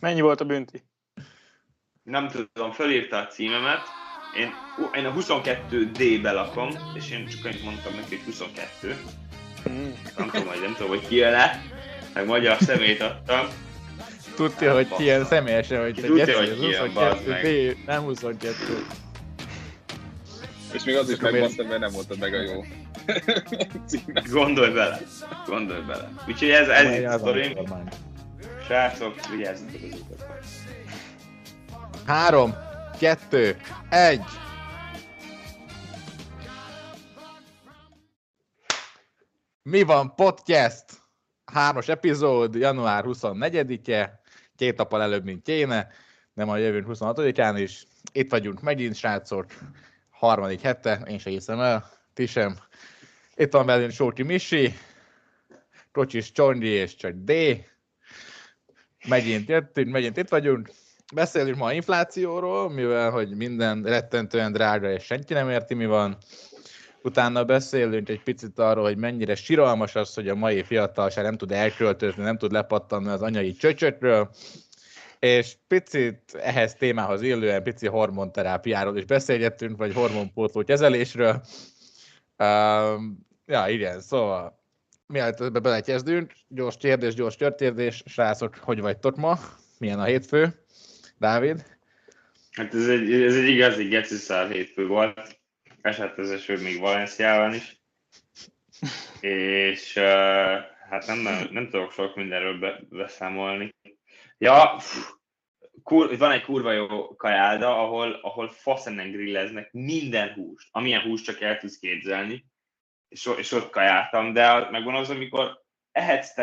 Mennyi volt a bünti? Nem tudom, felírta a címemet. Én a 22D-be lakom, és én csak annyit mondtam neki, hogy 22. Nem tudom, hogy ki jön-e. Meg magyar szemét adtam. Tudja, hogy ki jön személyesen, hogy te gyertő, nem 22. És még az is megmondtam, mert nem mondtad meg a jó címet. Gondolj bele. Úgyhogy ez itt a sztorim. Srácok, vigyázzatok az utat. 3, 2, 1! Mi van podcast? 3-as epizód, január 24-e, 2 nappal előbb, mint kéne, nem a jövőnk 26-án is. Itt vagyunk megint, srácok, harmadik hete, én se hiszem el, ti sem. Itt van velünk Sóki Misi, Kocsis Csongyi és csak D. Megint jöttünk, megint itt vagyunk. Beszélünk ma inflációról, mivel hogy minden rettentően drága és senki nem érti, mi van. Utána beszélünk egy picit arról, hogy mennyire siralmas az, hogy a mai fiatalság nem tud elköltözni, nem tud lepattanni az anyai csöcsökről. És picit ehhez témához illően pici hormonterápiáról is beszélgettünk, vagy hormonpótló kezelésről. Igen, szóval mielőtt ebbe belekezdünk, gyors kérdés, srácok, hogy vagytok ma? Milyen a hétfő? Dávid? Hát ez egy igazi geciszár hétfő volt. Esett az eső még Valenciában is. És hát nem tudok sok mindenről beszámolni. Ja, van egy kurva jó kajálda, ahol faszenen grilleznek minden húst, amilyen húst csak el tudsz képzelni. És ott kajáltam, de megvan az, amikor ehetsz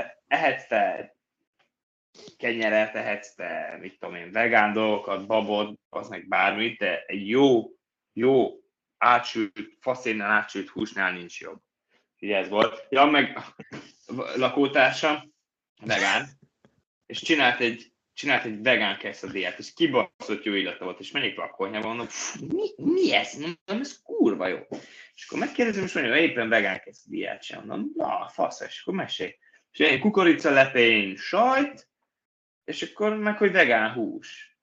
te kenyeret, tehetsz te, mit tudom én, vegán dolgokat, babot, az meg bármit, de egy jó átsült, faszénnel átsült húsnál nincs jobb. Ugye ez volt. Ja, meg lakótársam, vegán, és csinált egy vegán quesadillát, és kibaszott jó illata volt, és menjék lakóhányában, mondom, mi ez? Mondom, ez kurva jó. És akkor megkérdezem, és mondjam, éppen vegán quesadillát sem, mondom, na, fasz, és akkor mesélj. És ilyen kukoricaletény sajt, és akkor meg, hogy vegán hús.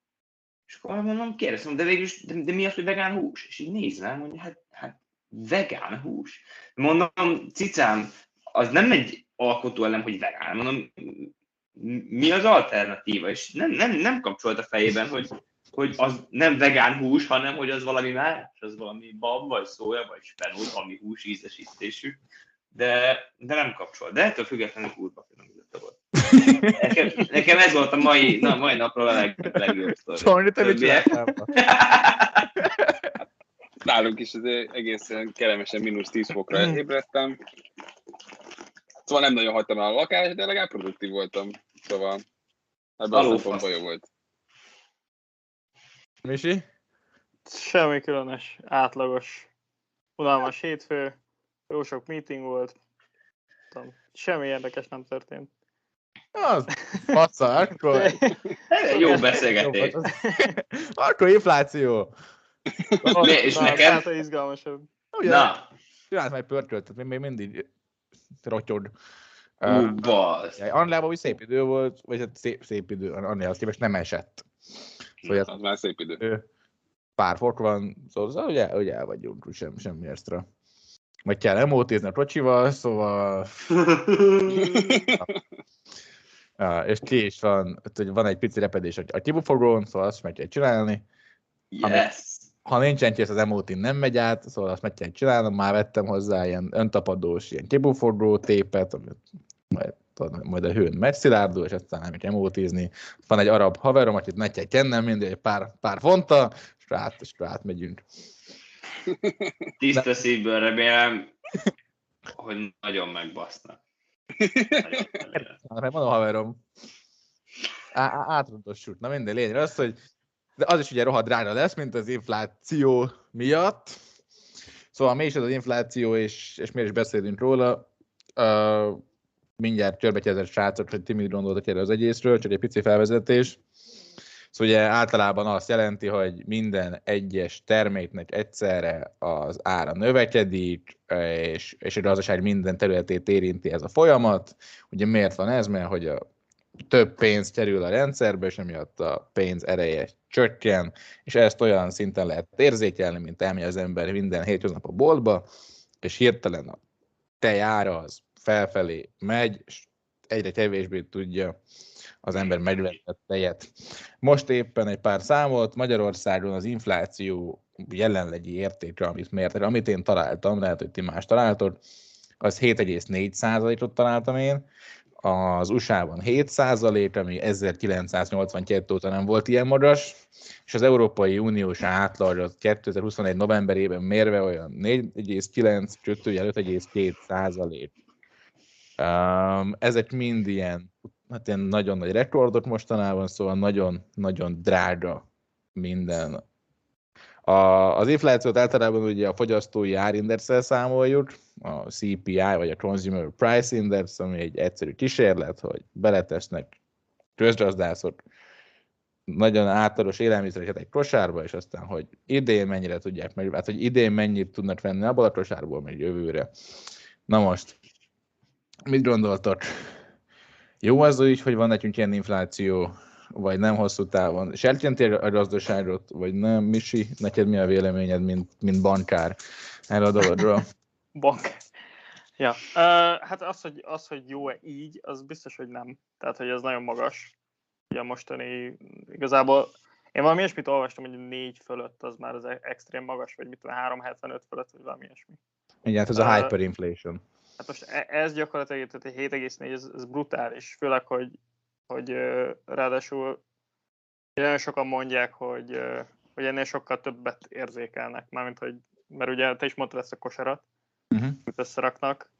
És akkor mondom, kérdeztem, de végül is, de mi az, hogy vegán hús? És így nézem, mondja, hát vegán hús. Mondom, cicám, az nem egy alkotó elem, hogy vegán. Mondom, mi az alternatíva? És nem kapcsolt a fejében, hogy az nem vegán hús, hanem hogy az valami más, az valami bab, vagy szója, vagy spenót, ami hús ízesítésű. De nem kapcsol. De ettől függetlenül kurva finomította volt. Nekem ez volt a mai napról a legjobb sztori. Csongyi, te mit csináltál? Nálunk is egészen kellemesen -10 fokra ébredtem. Szóval nem nagyon hagytam a lakást, de legalább produktív voltam. Szóval ebben a szempontból jó volt. Misi? Semmi különös, átlagos, unalmas hétfő. Jó sok meeting volt, semmi érdekes nem történt. Az, passza, akkor... Jó beszélgetés. Akkor infláció. És nekem? Hát a izgalmasabb. Na. Csináld meg pörtöltet, még mindig rotyod. Bazd. Annálában úgy szép idő volt, vagy hát szép idő, annál képest nem esett. Az már szép idő. Pár fok van, szóval ugye el vagyunk, semmi extra. Majd kell emótézni a kocsival, szóval... És ki is van egy pici repedés a kibufogón, szóval azt meg kell csinálni. Yes. Ha nincsen kész, az emótin nem megy át, szóval azt meg kell csinálnom. Már vettem hozzá ilyen öntapadós, ilyen kibufogó tépet, amit majd a hőn megszilárdul, és aztán nem kell emótizni. Van egy arab haverom, akit meg kell kennem mindig egy pár fonta, és rá megyünk. Tiszta szívből remélem, hogy nagyon megbasznak. Nagyon mondom, haverom. Átrodossuk. Na minden lényre az, hogy de az is ugye rohadt drága lesz, mint az infláció miatt. Szóval mi is az infláció, és miért is beszélünk róla. Mindjárt körbekezett srácok, hogy ti mit gondoltak erre az egészről, csak egy pici felvezetés. Szóval ugye általában azt jelenti, hogy minden egyes terméknek egyszerre az ára növekedik, és a gazdaság minden területét érinti ez a folyamat. Ugye miért van ez? Mert hogy több pénz kerül a rendszerbe, és emiatt a pénz ereje csökken, és ezt olyan szinten lehet érzékelni, mint elmegy az ember minden hétköznap a boltba, és hirtelen a tejára az felfelé megy, és egyre kevésbé tudja az ember megvenni a tejet. Most éppen egy pár számot, Magyarországon az infláció jelenlegi értéke, amit én találtam, lehet, hogy ti más találtok, az 7,4%-ot találtam én, az USA-ban 7%, ami 1982 óta nem volt ilyen magas, és az Európai Uniós átlag az 2021 novemberében mérve olyan 4,9-5,2%. Ezek mind ilyen nagyon nagy rekordok mostanában, szóval nagyon-nagyon drága minden. Az inflációt általában ugye a fogyasztói árindexsel számoljuk, a CPI vagy a Consumer Price Index, ami egy egyszerű kísérlet, hogy beletesznek közgazdászok nagyon átlagos élelmiszereket egy kosárba, és aztán, hogy idén mennyire tudják meg, hát hogy idén mennyit tudnak venni abból a kosárból, meg jövőre. Na most, mit gondoltak? Jó az úgy, hogy van nekünk ilyen infláció, vagy nem hosszú távon? Serkenti a gazdaságot, vagy nem? Misi, neked mi a véleményed, mint bankár erre a dologról? Bank. Ja. Hát az, hogy jó-e így, az biztos, hogy nem. Tehát, hogy az nagyon magas. Ugye mostani, igazából én valami ilyesmit olvastam, hogy 4 fölött az már az extrém magas, vagy mit tudom, 3,75 fölött, vagy valami ilyesmi. Igen, hát ez a hyperinflation. Hát most ez gyakorlatilag, tehát 7,4, ez brutális, főleg, hogy ráadásul nagyon sokan mondják, hogy ennél sokkal többet érzékelnek, mármint, hogy, mert ugye te is mondtad ezt a kosarat, amit összeraknak,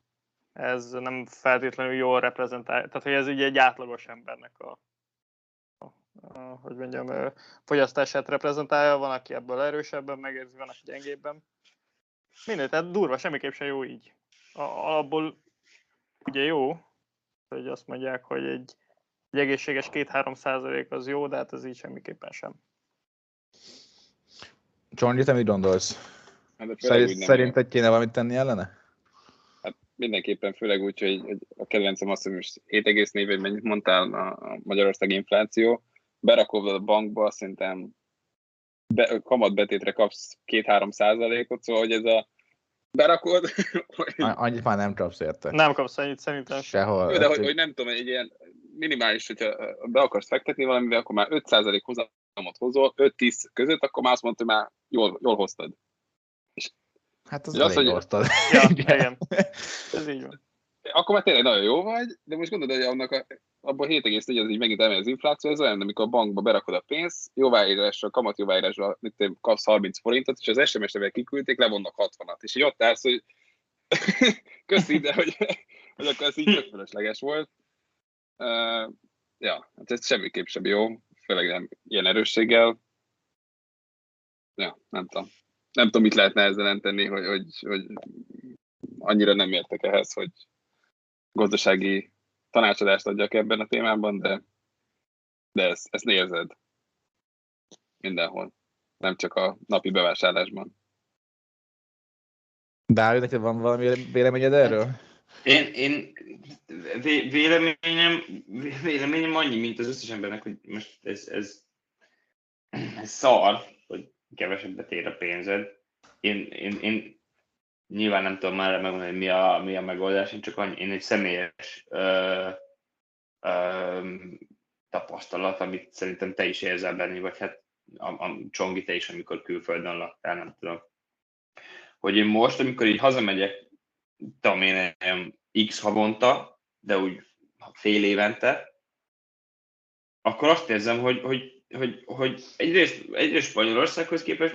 ez nem feltétlenül jól reprezentál, tehát hogy ez ugye egy átlagos embernek a fogyasztását reprezentálja, van, aki ebből erősebben megérzi, van, aki gyengébben. Mindegy, tehát durva, semmiképp sem jó így. Alapból ugye jó, hogy azt mondják, hogy egy egészséges 2-3% az jó, de hát ez így semmiképpen sem. Csonyi, te mit gondolsz? Hát szerinted kéne valamit tenni ellene? Hát mindenképpen, főleg úgy, hogy a kedvencem azt, hogy most 7,4 vagy mennyit mondtál a Magyarország infláció, berakod a bankba, szerintem kamatbetétre kapsz 2-3%, szóval hogy ez a berakod... Annyit már nem kapsz érte. Nem kapsz annyit, szerintem sehol. De hogy nem tudom, egy ilyen minimális, hogyha be akarsz fektetni valamivel, akkor már 5% hozamot hozol, 5-10 között, akkor már azt mondta, hogy már jól hoztad. Hát az elég hoztad. Ja, igen. Ez így van. Akkor már tényleg nagyon jó vagy, de most gondolod, hogy abban 7,4 az így megint emelni az infláció, ez olyan, amikor a bankba berakod a pénzt, jóváírásra, kamatjóváírásra kapsz 30 forintot, és az SMS-re kiküldték, levonnak 60-at. És így ott állsz, hogy köszi, de hogy akkor ez így fölösleges volt. Hát ez semmiképp sem jó, főleg nem ilyen erősséggel. Ja, nem tudom, mit lehetne ezzel nem tenni, hogy annyira nem értek ehhez, hogy gazdasági tanácsadást adjak ebben a témában, de ezt nézed mindenhol, nem csak a napi bevásárlásban. Dávid, neked van valami véleményed erről? Én véleményem annyi, mint az összes embernek, hogy most ez szar, hogy kevesebbet ér a pénzed. Én nyilván nem tudom már megmondani, hogy mi a megoldás, én egy személyes tapasztalat, amit szerintem te is érzel benni, vagy hát a Csongi, te is, amikor külföldön laktál, nem tudom. Hogy én most, amikor így hazamegyek, tudom én x havonta, de úgy fél évente, akkor azt érzem, hogy egyrészt Spanyolországhoz képest,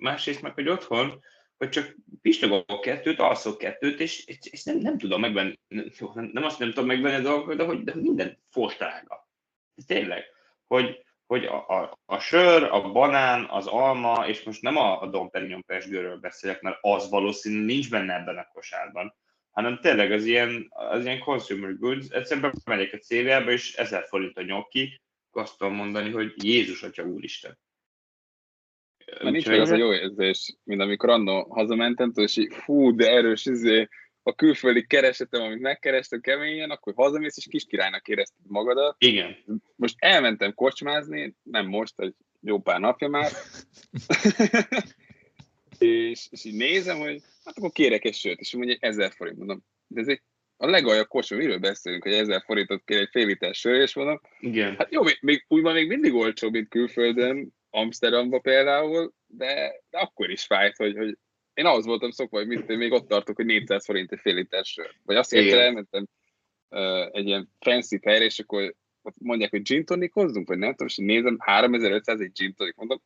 másrészt meg, hogy otthon, hogy csak pistogok 2, alszok 2, és nem tudom megvenni, nem azt nem tudom megvenni a dolgokat, de minden forstrága. Tényleg, hogy a sör, a banán, az alma, és most nem a Dom Perignon pesgőről beszélek, mert az valószínűleg nincs benne ebben a kosárban, hanem tényleg az ilyen consumer goods, egyszerűen bemegyek a CV-be, és 1000 forintot nyom ki, azt tudom mondani, hogy Jézus Atya Úristen. Nincs meg az a jó érzés, mint amikor annó hazamentem, és így, de erős a külföldi keresetem, amit megkerestem keményen, akkor hazamész, és kiskirálynak érezted magadat. Igen. Most elmentem kocsmázni, nem most, egy jó pár napja már, és így nézem, hogy hát akkor kérek egy sört, és mondja, 1000 forint, mondom, de ez egy a legalja kocsma, miről beszélünk, hogy 1000 forintot kér egy fél liter sör, és mondom, igen. Hát jó, úgymond még mindig olcsóbb, mint külföldön, Amsterdamba például, de akkor is fájt, hogy én ahhoz voltam szokva, hogy még ott tartok, hogy 400 forint egy fél liter sör. Vagy azt értem, elmentem egy ilyen fancy helyre, és akkor mondják, hogy gin tonic hozzunk, vagy nem tudom, és nézem, 3500 egy gin tonic, mondom,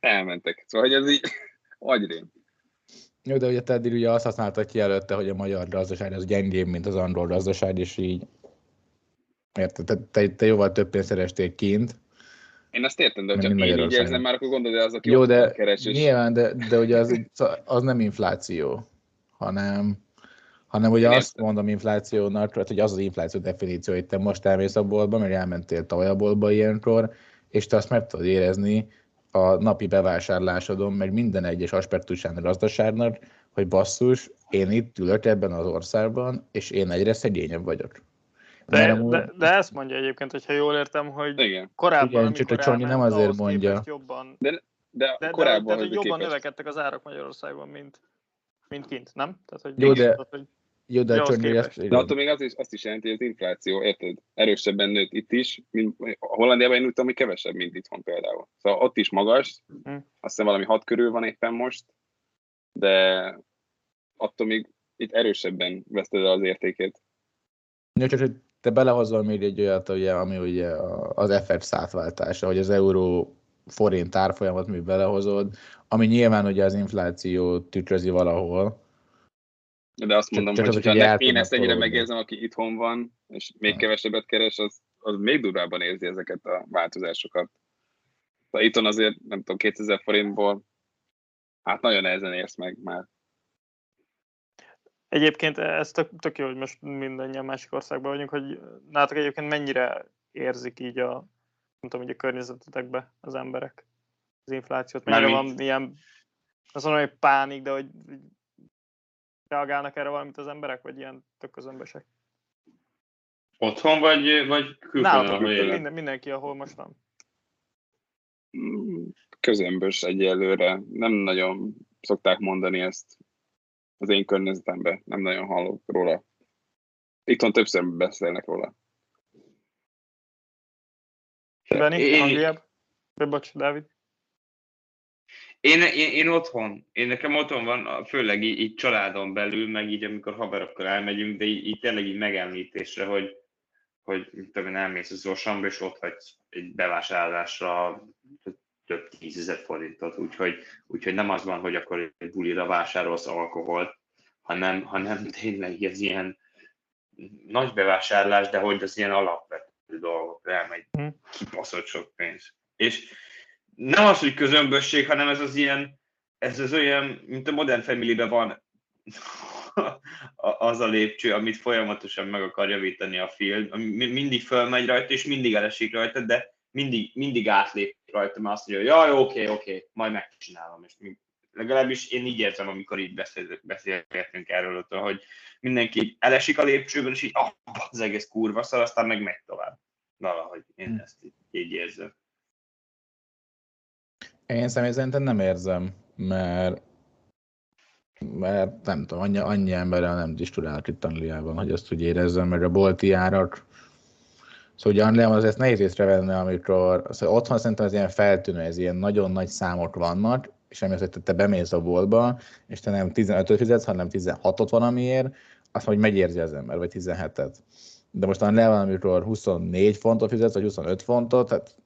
elmentek. Szóval, hogy ez így agyrém. Jó, de ugye Teddy ugye azt használta ki előtte, hogy a magyar gazdaság az gyengébb, mint az angol gazdaság, és így érted, te jóval több pénzt szereztél kint. Én azt értem, de hogyha én így érzem már, akkor gondolod, hogy az, aki jó, ott de keres. Jó, nyilván, de ugye az nem infláció, hanem ugye azt mondom inflációnak, hogy az infláció definíció, hogy te most elmész a boltba, mert elmentél tavaly a boltba ilyenkor, és te azt meg tudod érezni a napi bevásárlásodon, meg minden egyes aspektusán a gazdaságnak, hogy basszus, én itt ülök ebben az országban, és én egyre szegényebb vagyok. De ezt mondja egyébként, hogyha jól értem, hogy igen. Korábban, igen, amikor elment, nem azért mondja. Jobban, de korábban, tehát, hogy jobban növekedtek az árak Magyarországon, mint kint, nem? Tehát, hogy jó, de a Csonyi ezt... De attól még azt is jelenti, hogy az infláció, érted, erősebben nőtt itt is, mint a Hollandiában én úgy tudom, hogy kevesebb, mint itthon például. Szóval ott is magas, azt hiszem valami 6 körül van éppen most, de attól még itt erősebben veszted el az értékét. Jó, csak hogy te belehozol még egy olyat, ugye, ami ugye az FX átváltása, hogy az euró forint árfolyamat mi belehozod, ami nyilván ugye az infláció tükrözi valahol. De azt mondom, hogy én ezt egyre megérzem, aki itthon van, és még kevesebbet keres, az még durvábban érzi ezeket a változásokat. Tehát itthon azért, nem tudom, 2000 forintból, hát nagyon nehezen érsz meg már. Egyébként ez tök jó, hogy most mindannyian másik országban vagyunk, hogy nálatok egyébként mennyire érzik így a környezetetekbe az emberek az inflációt? Mennyire van ilyen, azt mondom, hogy pánik, de hogy reagálnak erre valamit az emberek, vagy ilyen tök közömbösek? Otthon vagy külföldön? Nálatok mindenki, ahol most van. Közömbös egyelőre. Nem nagyon szokták mondani ezt. Az én környezetemben nem nagyon hallok róla. Itthon többször beszélnek róla. Benni, Angliában? Bocs, Dávid? Én otthon. Én nekem otthon van, főleg így családon belül, meg így amikor haverokkal elmegyünk, de így tényleg így megemlítésre, hogy mit tudom én, elmész az Orsamba, és ott vagy egy bevásárlásra, több 10 000 forintot, úgyhogy nem az van, hogy akkor egy bulira vásárolsz alkoholt, hanem tényleg ez ilyen nagy bevásárlás, de hogy az ilyen alapvető dolgokra elmegy kibaszott sok pénz. És nem az, hogy közömbösség, hanem ez az olyan, mint a Modern Family-ben van az a lépcső, amit folyamatosan meg akar javítani a film, ami mindig fölmegy rajta, és mindig elesik rajta, de mindig átlép rajta, mert azt mondja, hogy jaj, oké, majd megcsinálom. És legalábbis én így érzem, amikor így beszélgetünk erről, hogy mindenki elesik a lépcsőből, és így az egész kurva szar, aztán meg megy tovább. Valahogy én ezt így érzem. Én személy szerintem nem érzem, mert nem tudom, annyi emberrel nem is tudálok itt Angliában, hogy azt úgy érezzem, mert a bolti árak. Szóval ugye Angliában azért nehéz észrevenni, amikor szóval otthon szerintem az ilyen feltűnő, ez ilyen nagyon nagy számok vannak, és emiatt, hogy te bemész a boltba, és te nem 15-öt fizetsz, hanem 16-ot valamiért, azt mondja, hogy megérzi az ember, vagy 17-et. De most Angliában, amikor 24 fontot fizetsz, vagy 25 fontot, tehát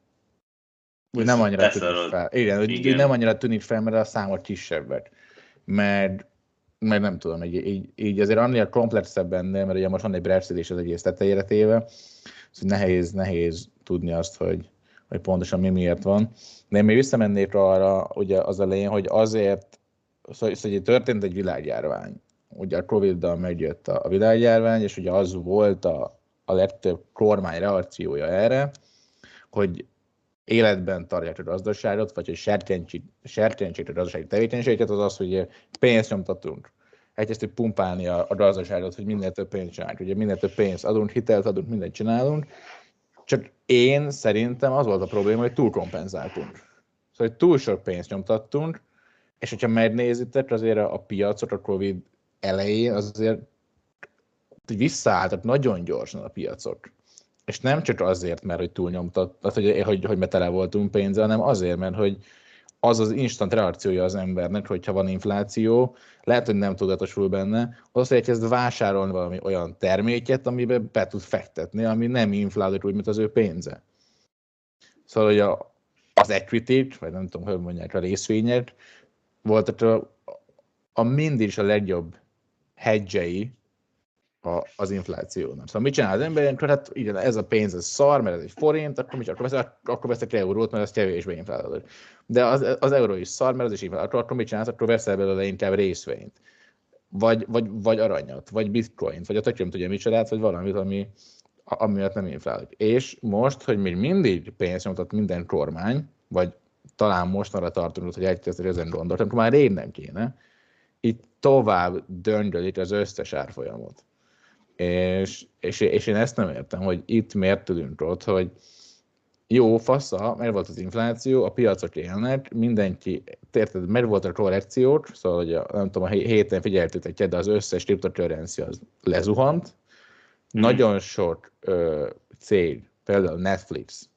úgy nem annyira tűnik fel. Igen. Nem annyira tűnik fel, mert a számok kisebbek. Mert nem tudom, így azért Anglia komplexebb ennél, mert ugye most van egy brexit az egész tetejére téve. Szóval nehéz tudni azt, hogy pontosan miért van. De én még visszamennék arra ugye az elején, hogy azért, hogy történt egy világjárvány. Ugye a Covid-dal megjött a világjárvány, és ugye az volt a legtöbb kormány reakciója erre, hogy életben tartják a gazdaságot, vagy hogy serkentsék a gazdasági tevékenységet, az az, hogy pénzt nyomtatunk. elkezdtük pumpálni a gazdaságot, hogy minél több pénzt csináljuk. Ugye minél több pénzt adunk, hitelt adunk, mindent csinálunk. Csak én szerintem az volt a probléma, hogy túlkompenzáltunk. Szóval, hogy túl sok pénzt nyomtattunk, és hogyha megnézitek azért a piacot a Covid elején, azért visszaálltak nagyon gyorsan a piacok. És nem csak azért, mert hogy túlnyomtattak, hogy tele voltunk pénzzel, hanem azért, mert hogy az az instant reakciója az embernek, hogyha van infláció, lehet, hogy nem tudatosul benne, az, hogy elkezd vásárolni valami olyan terméket, amiben be tud fektetni, ami nem inflálódik úgy, mint az ő pénze. Szóval, hogy az equity, vagy nem tudom, hogy mondják, a részvények, voltak a mindig is a legjobb hedge-ei az inflációnak. Szóval mit csinál az ember ilyenkor? Hát igen, ez a pénz, ez szar, mert ez egy forint, akkor veszek eurót, mert ez kevésbé inflálódik. De az euró is szar, mert az is inflálódik. Akkor mit csinálsz? Akkor veszel belőle inkább részvényt. Vagy aranyat, vagy bitcoint, vagy a tököm tudja micsodát, vagy valamit, ami nem inflálódik. És most, hogy még mindig pénzt nyomtat minden kormány, vagy talán mostanra tartunk, hogy elkezdtek ezen gondolt, amikor már rég nem kéne, itt tovább döngölik az összes árfolyamot. És én ezt nem értem, hogy itt miért tudunk ott, hogy jó, fasza, meg volt az infláció, a piacok élnek, mindenki, érted, meg volt a korrekciók, szóval hogy a héten figyeltétek, de az összes kriptokörrenci az lezuhant. Nagyon sok cég, például Netflix,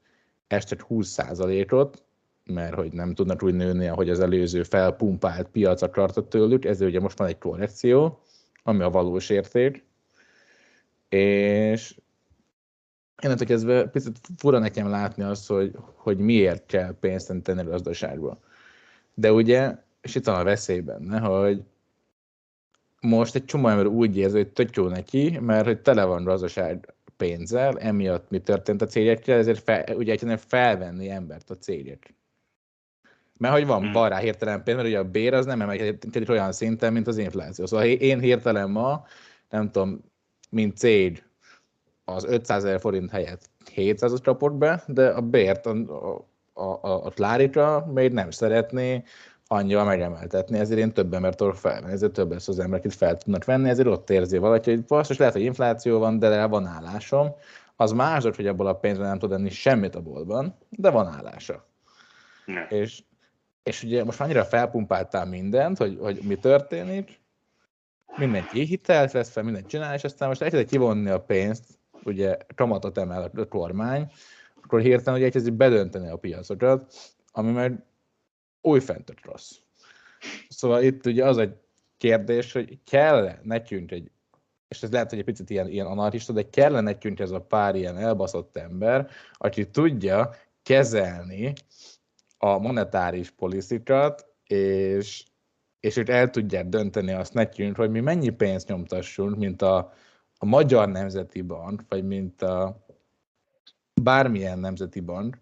esett 20%-ot, mert hogy nem tudnak úgy nőni, ahogy az előző felpumpált piac akartott tőlük, ezért ugye most van egy korrekció, ami a valós érték. És innentől kezdve picit fura nekem látni azt, hogy miért kell pénzt tenni a gazdaságba. De ugye, és itt van a veszély benne, hogy most egy csomó ember úgy érzi, hogy tök jó neki, mert hogy tele van gazdaság pénzzel, emiatt mi történt a cégekkel, ezért ugye nem felvenni embert a cégek. Mert hogy van rá hirtelen pénz, mert ugye a bér az nem emelkedik olyan szinten, mint az infláció. Szóval én hirtelen ma, nem tudom, mint cég az 500 000 forint helyett 700-at kapott be, de a bért a Klárika még nem szeretné annyira megemeltetni, ezért én több embert tudok felvenni, ezért több lesz az ember, akit fel tudnak venni, ezért ott érzi valaki, hogy basszus, lehet, hogy infláció van, de van állásom. Az másod, hogy abból a pénzben nem tud enni semmit a boltban, de van állása. És ugye most annyira felpumpáltál mindent, hogy mi történik, mindenki hitelt vesz fel, mindent csinál, és aztán most elkezdik kivonni a pénzt, ugye kamatot emel a kormány, akkor hirtelen ugye elkezdik bedönteni a piacokat, ami meg újfent rossz. Szóval itt ugye az egy kérdés, hogy kell nekünk egy, és ez lehet, hogy egy picit ilyen anarchista, de kell nekünk ez a pár ilyen elbaszott ember, aki tudja kezelni a monetáris politikát, és ők el tudják dönteni azt nekünk, hogy mi mennyi pénzt nyomtassunk, mint a Magyar Nemzeti Bank, vagy mint a bármilyen nemzeti bank,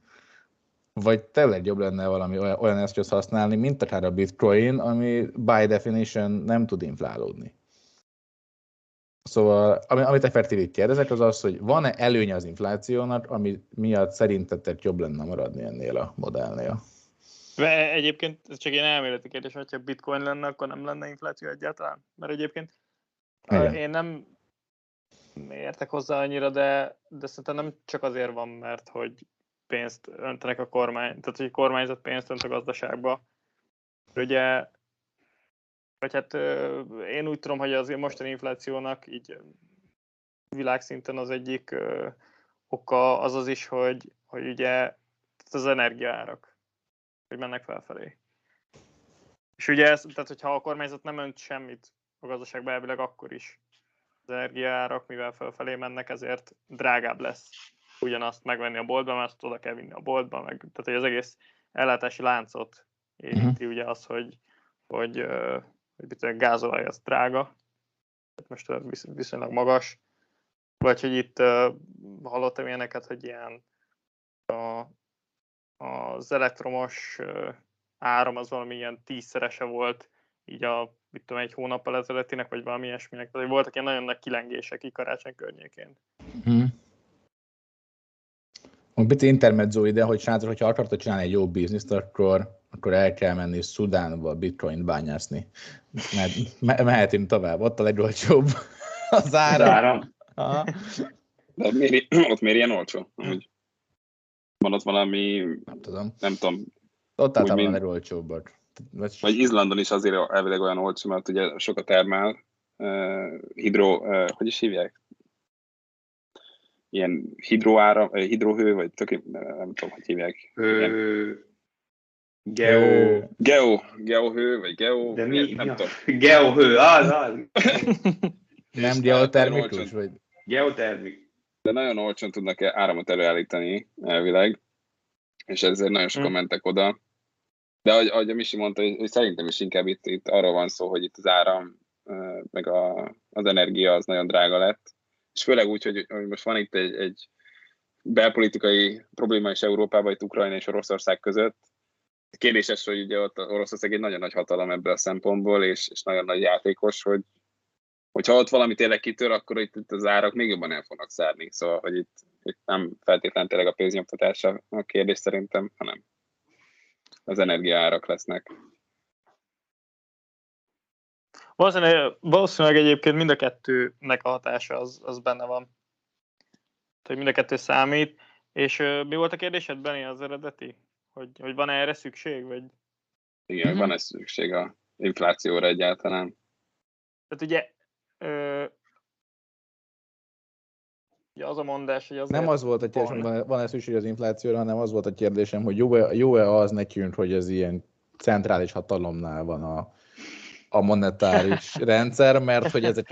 vagy tényleg jobb lenne valami olyan eszközt használni, mint akár a bitcoin, ami by definition nem tud inflálódni. Szóval, amit effektív itt kérdezek, az az, hogy van-e előnye az inflációnak, ami miatt szerintetek jobb lenne maradni ennél a modellnél? De egyébként ez csak ilyen elméleti kérdés, hogyha bitcoin lenne, akkor nem lenne infláció egyáltalán. Mert egyébként én nem értek hozzá annyira, de szerintem nem csak azért van, mert hogy pénzt öntenek a kormány, tehát hogy kormányzat pénzt önt a gazdaságba. Ugye, vagy hát én úgy tudom, hogy az mostani inflációnak így világszinten az egyik oka az is, hogy ugye az energiaárak, hogy mennek felfelé. És ugye ez, tehát hogyha a kormányzat nem önt semmit a gazdaságba elvileg, akkor is az energiaárak, mivel felfelé mennek, ezért drágább lesz ugyanazt megvenni a boltban, mert azt oda kell vinni a boltba, meg, tehát hogy az egész ellátási láncot érinti ugye az, hogy gázolaj az drága, most viszonylag magas, vagy hogy itt hallottam ilyeneket, hogy ilyen az elektromos áram az valami ilyen 10-szerese volt, így egy hónappal ezelőttinek, vagy valami ilyesminek. Tehát voltak ilyen nagyon nagy kilengések így karácsony környékén. Picit intermezzo ide, hogy srácok, hogyha akartad csinálni egy jó bizniszt, akkor akkor el kell menni Szudánba bitcoint bányászni. Mehetünk tovább, ott a legolcsóbb az áram. De ott miért ilyen olcsó? Van ott valami... Nem tudom. Ott általában a legolcsóbbak. Vagy Izlandon is azért elvileg olyan olcsó, mert ugye sok a termál, hogy is hívják? Ilyen hidrohő, vagy nem tudom, hogy hívják. Geohő, vagy geo... De mi? Nem tudom. Geohő, az! Nem geotermikus, vagy... Geotermikus. De nagyon olcsón tudnak áramot előállítani elvileg, és ezért nagyon sokan mentek oda. De ahogy a Misi mondta, hogy szerintem is inkább itt arról van szó, hogy itt az áram, meg az energia az nagyon drága lett. És főleg úgy, hogy most van itt egy belpolitikai probléma is Európában, itt Ukrajna és Oroszország között. Kérdéses, hogy ugye ott Oroszország egy nagyon nagy hatalom ebből a szempontból, és nagyon nagy játékos, hogyha ott valami tényleg kitör, akkor itt az árak még jobban el fognak szárni. Szóval, hogy itt nem feltétlenül tényleg a pénznyomtatása a kérdés szerintem, hanem az energiaárak lesznek. Valószínűleg egyébként mind a kettőnek a hatása az benne van. Tehát mind a kettő számít. És mi volt a kérdésed, Benni, az eredeti? Hogy van-e erre szükség? Vagy... Igen, van-e szükség a inflációra egyáltalán? Tehát ugye az a mondás, hogy az... Nem az volt a kérdésem, van-e szükség az inflációra, hanem az volt a kérdésem, hogy jó-e az nekünk, hogy ez ilyen centrális hatalomnál van a monetáris rendszer, mert hogy ezek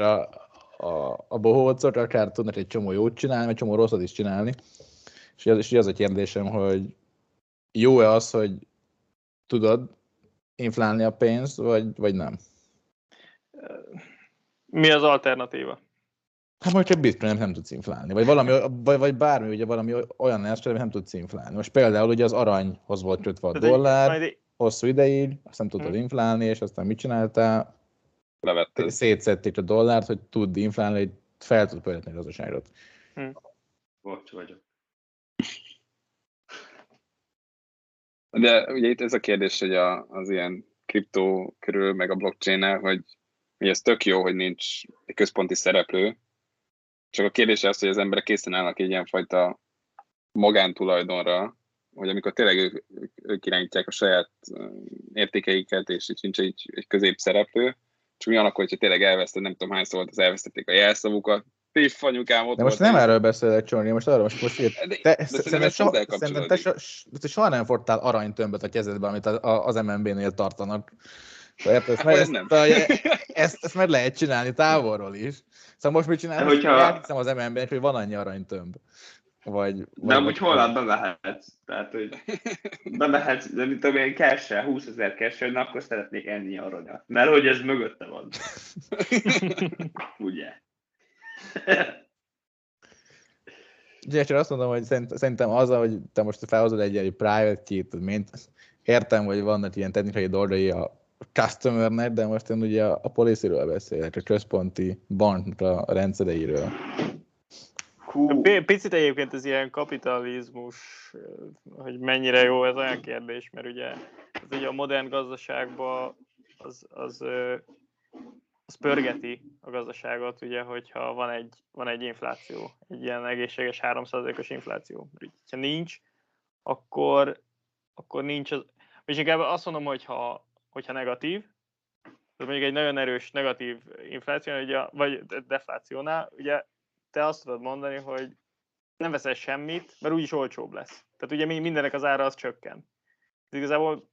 a bohócok akár tudnak egy csomó jót csinálni, egy csomó rosszat is csinálni. És az a kérdésem, hogy jó-e az, hogy tudod inflálni a pénzt, vagy nem? Mi az alternatíva? Hát majd csak bitcoin nem tudsz inflálni, vagy bármi, ugye valami olyan eszköz, amit nem tudsz inflálni. Most például ugye az aranyhoz volt kötve a dollár, hosszú ideig, azt nem tudtad inflálni, és aztán mit csináltál? Levetted. Szétszették a dollárt, hogy tudd inflálni, hogy fel tud pörgetni a gazdaságot. Bocs vagyok. De ugye itt ez a kérdés, hogy az ilyen kriptó körül, meg a blockchain-nel, hogy ez tök jó, hogy nincs egy központi szereplő, csak a kérdés az, hogy az emberek készen állnak egy ilyenfajta magántulajdonra, hogy amikor tényleg ők irányítják a saját értékeiket, és itt nincs egy középszereplő, csak mi annak, hogyha tényleg elveszted, nem tudom hányszor volt, az elvesztették a jelszavukat, piff, anyukám, ott. De most nem erről beszélek, Csony, most arról most te soha nem fordtál aranytömböt a kezedbe, amit az MNB-nél tartanak. Ezt meg lehet csinálni távolról is. Szóval most mit csinálni? Elhiszem az MNB-nek, hogy van annyi aranytömb. Vagy nem, hogy holnap bemehetsz. Tehát, hogy bemehetsz, de mit tudom én, cash-sel, 20 000 cash-sel, na akkor szeretnék enni aranyat. Mert hogy ez mögötte van. Ugye? Ugye, csak azt mondom, hogy szerintem az, hogy te most felhozod egy private key-t, értem, hogy vannak ilyen technikai dolgai a customernek, de most én ugye a policy-ről beszélek, a központi bank a rendszereiről. Picit egyébként ez ilyen kapitalizmus, hogy mennyire jó, ez olyan kérdés, mert ugye ez ugye a modern gazdaságban az pörgeti a gazdaságot, ugye, hogyha van egy infláció, egy ilyen egészséges 3%-os infláció. Ha nincs, akkor nincs az... És inkább azt mondom, hogyha negatív, tehát mondjuk egy nagyon erős negatív infláció, ugye, vagy deflációnál, ugye te azt tudod mondani, hogy nem veszel semmit, mert úgyis olcsóbb lesz. Tehát ugye mindenek az ára az csökken. Ez igazából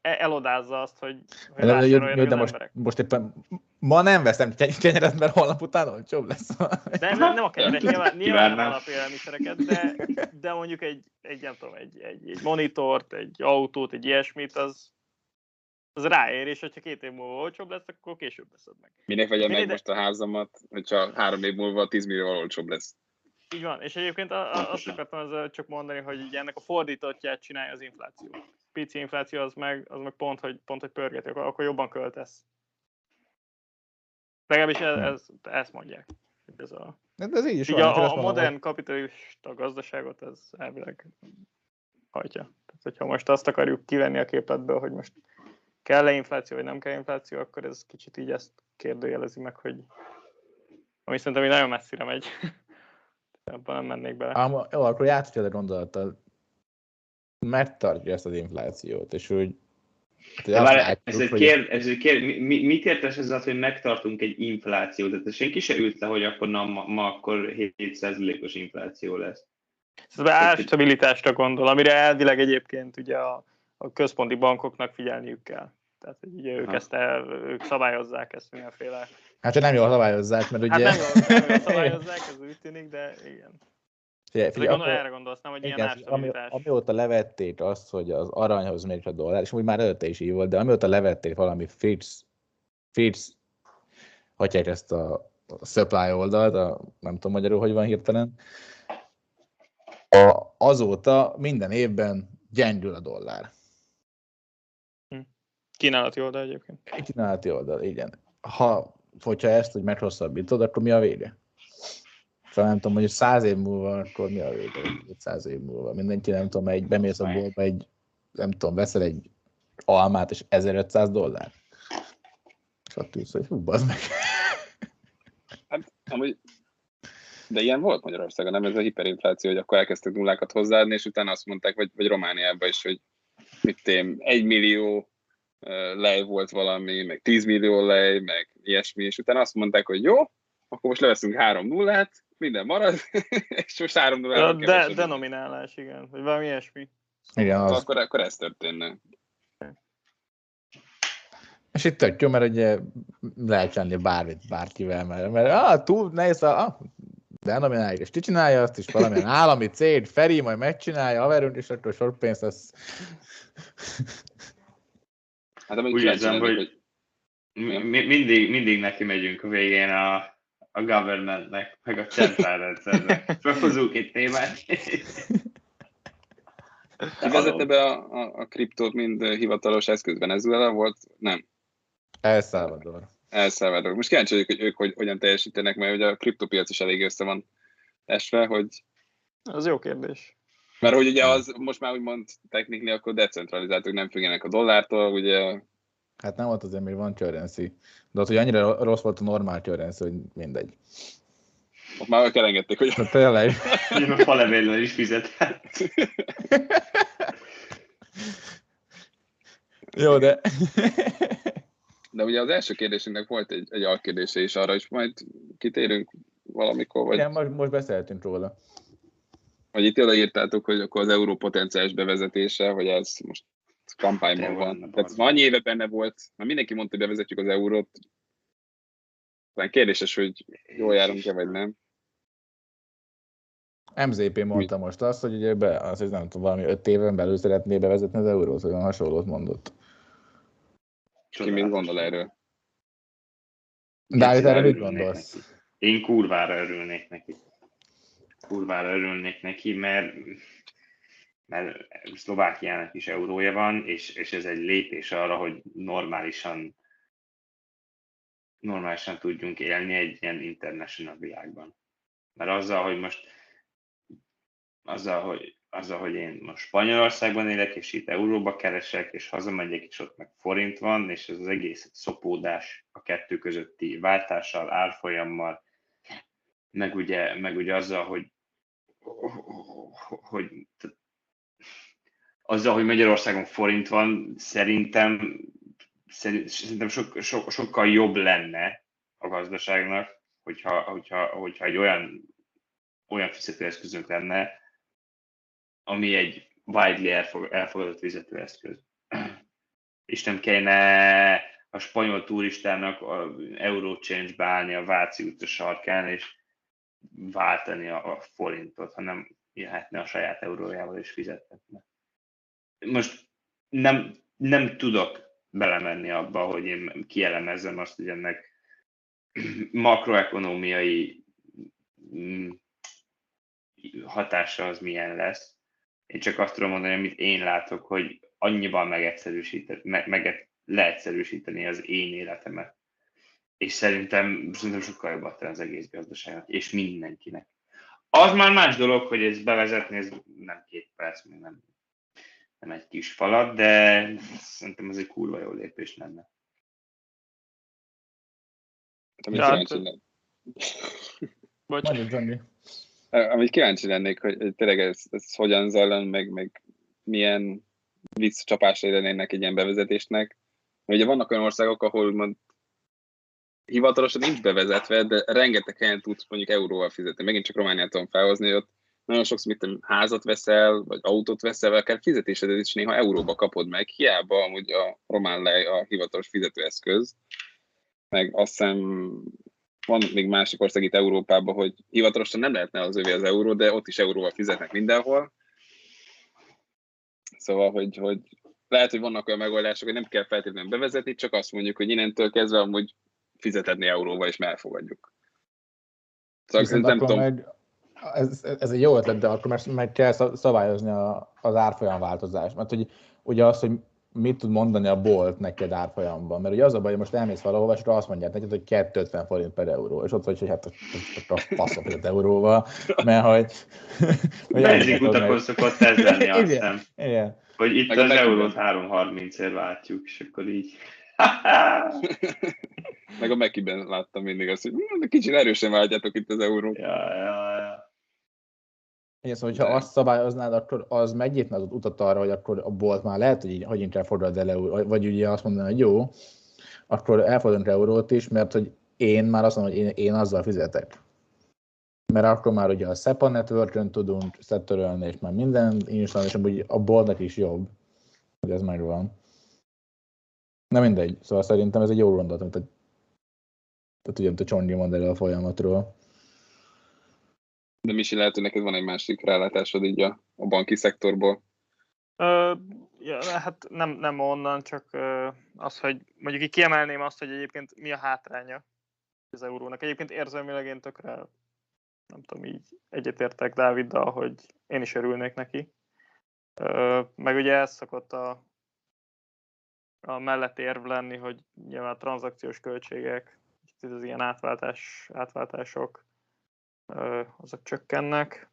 elodázza azt, hogy vásároljanak az emberek. Most éppen ma nem veszem kenyeret, mert holnap után olcsóbb lesz. Nem a kenyeret, nyilván nem alapélelmiszereket, de mondjuk egy monitort, egy autót, egy ilyesmit, az ráér, és hogyha 2 év múlva olcsóbb lesz, akkor később veszed meg. Minek vegyem meg most a házamat, hogyha 3 év múlva 10 millióval olcsóbb lesz. Így van, és egyébként azt akartam csak mondani, hogy ugye ennek a fordítottját csinálja az infláció. Pici infláció az meg pont, hogy pörgeti, akkor jobban költesz. Legalábbis ezt mondják. Ez így is így a modern kapitalista gazdaságot ez elvileg hajtja. hogyha most azt akarjuk kivenni a képletből, hogy most kell-e infláció, vagy nem kell infláció, akkor ez kicsit így ezt kérdőjelezi meg, hogy ami szerintem így nagyon messzire megy. Abban nem mennék bele. Jó, akkor játszol a gondolattal. Megtartja ezt az inflációt, és úgy... Mit értes ez az, hogy megtartunk egy inflációt? Tehát senki se ült le, hogy akkor ma akkor 7%-os infláció lesz. Ez árstabilitásra gondol, amire elvileg egyébként ugye a központi bankoknak figyelniük kell. Tehát ugye ők szabályozzák ezt mindenféle. Hát, hogy nem jól szabályozzák, mert ugye... Hát nem jól szabályozzák, ez úgy tűnik, de igen. Erre gondolsz, nem, hogy igen, ilyen árstabilitás. Amióta levették azt, hogy az aranyhoz még a dollár, és úgy már előtte is így volt, de amióta levették valami fix, hagyják ezt a supply oldalt, nem tudom magyarul, hogy van hirtelen, azóta minden évben gyengül a dollár. Kínálati oldal egyébként. Kínálati oldal, igen. Hogyha ezt úgy meghosszabbítod, akkor mi a vége? Nem tudom, hogy 100 év múlva, akkor mi a vége? 500 év múlva. Mindenki, nem tudom, bemész a boltba, veszel egy almát, és $1500. És ott tűz, hogy bazd meg. Hát, amúgy... De ilyen volt Magyarországon, nem ez a hiperinfláció, hogy akkor elkezdtek nullákat hozzáadni, és utána azt mondták, vagy Romániában is, hogy mit tém, 1 millió lej volt valami, meg 10 millió lej, meg ilyesmi, és utána azt mondták, hogy jó, akkor most leveszünk 3 nullát, minden marad, és most 3 nullát kevesebb. Denominálás, igen, vagy valami ilyesmi. Igen, az... akkor ez történne. És itt tök jó, mert ugye lehet csinálni bármit bárkivel, mert túl nehéz, denominálják, és ti csinálja azt is, valamilyen állami cég, Feri majd megcsinálja, haverünk, és akkor sok pénzt lesz. Hát úgy érzem, hogy mindig neki megyünk a végén a governmentnek, meg a centrálrendszernek. Felhozunk egy témát. Vezette be a kriptót, mint hivatalos eszköz Venezuela volt? Nem. El Salvador. Most kíváncsi vagyok, hogy ők hogyan teljesítenek, mert ugye a kriptopiac is elég össze van esve, hogy... Az jó kérdés. Mert hogy ugye az most már úgymond technikli, akkor decentralizáltak, nem függenek a dollártól, ugye... Hát nem volt azért, még van currency, de ott, hogy annyira rossz volt a normál currency, hogy mindegy. Ott már ők elengedték, hogy... Hát tényleg. Én a falevéllel is fizetett. Jó, de... De ugye az első kérdésünknek volt egy alkérdése is arra, és majd kitérünk valamikor, vagy... Igen, most beszélhetünk róla. Vagy itt odaírtátok, hogy akkor az euró potenciális bevezetése, hogy ez most kampányban van. Tehát annyi éve benne volt, már mindenki mondta, hogy bevezetjük az eurót. Talán kérdéses, hogy jól járunk-e, vagy nem. MZP mondta most azt, hogy ugye azt nem tudom, valami 5 éven belül szeretné bevezetni az eurót, olyan hasonlót mondott. Ki mit gondol erről? Dávid, erről mit gondolsz? Neki. Én kurvára örülnék neki, mert Szlovákiának is eurója van, és ez egy lépés arra, hogy normálisan tudjunk élni egy ilyen international világban. Mert azzal, hogy én most Spanyolországban élek, és itt euróba keresek, és hazamegyek, és ott meg forint van, és ez az egész szopódás a kettő közötti váltással, árfolyammal, meg ugye azzal, hogy Magyarországon forint van, szerintem sokkal jobb lenne a gazdaságnak, hogyha egy olyan fizetőeszközünk lenne, ami egy widely elfogadott fizetőeszköz. És nem kellene a spanyol turistának a Eurochange-be állni a Váci utca sarkán, és váltani a forintot, hanem jöhetne a saját eurójával és fizethetne. Most nem tudok belemenni abba, hogy én kielemezzem azt, hogy ennek makroekonomiai hatása az milyen lesz. Én csak azt tudom mondani, amit én látok, hogy annyiban leegyszerűsíteni az én életemet. És szerintem sokkal jobb adta az egész gazdaságnak, és mindenkinek. Az már más dolog, hogy ezt bevezetni, ez nem 2 perc, még nem. nem egy kis falat, de szerintem ez egy kurva jó lépés lenne. Amit kíváncsi lennék, hogy tényleg ez hogyan zajlan, meg milyen visszacsapásai lennének egy ilyen bevezetésnek. Ugye vannak olyan országok, ahol hivatalosan nincs bevezetve, de rengeteg helyen tudsz mondjuk euróval fizetni. Megint csak Romániát tudom felhozni, hogy ott nagyon sokszor házat veszel, vagy autót veszel, vagy akár fizetésedet is néha euróba kapod meg, hiába amúgy a román lej a hivatalos fizetőeszköz. Meg azt hiszem, van még másik ország itt Európában, hogy hivatalosan nem lehetne az övé az euró, de ott is euróval fizetnek mindenhol. Szóval, hogy lehet, hogy vannak olyan megoldások, hogy nem kell feltétlenül bevezetni, csak azt mondjuk, hogy innentől kezdve amúgy fizetni euróval, és már elfogadjuk. Szóval szerintem nem tudom. Ez egy jó ötlet, de akkor meg kell szabályozni az árfolyam változást. Mert hogy, ugye az, hogy mit tud mondani a bolt neked árfolyamban. Mert ugye az a baj, hogy most elmész valahova, és azt mondják neked, hogy 250 forint per euró. És ott vagy, hogy hát a faszok 5 euróval, mert hogy... Benzinkutakon szokott ez lenni, azt hiszem. Hogy itt az eurót 3,30-ért váltjuk, és akkor így... Meg a Mekiben láttam mindig azt, hogy kicsit erősen váltjátok itt az eurót. Igen, szóval, hogyha azt szabályoznád, akkor az megnyitna az utat arra, hogy akkor a bolt már lehet, hogy inkább fordulod el eurót, vagy ugye azt mondaná, hogy jó, akkor elfordulunk eurót is, mert hogy én már azt mondom, hogy én azzal fizetek. Mert akkor már ugye a SEPA network-ön tudunk szetörölni, és már minden install, és amúgy a boltnak is jobb, hogy ez megvan. Na mindegy, szóval szerintem ez egy jó gondolat, amit a Csongi mond elő a folyamatról. De Misi, lehet, hogy neked van egy másik rálátásod így a banki szektorból? Hát nem onnan, csak az, hogy mondjuk így kiemelném azt, hogy egyébként mi a hátránya az eurónak. Egyébként érzelmileg én tökre, nem tudom, így egyetértek Dáviddal, hogy én is örülnék neki. Meg ugye ez szokott a melletti érv lenni, hogy nyilván tranzakciós költségek, az ilyen átváltások, azok csökkennek.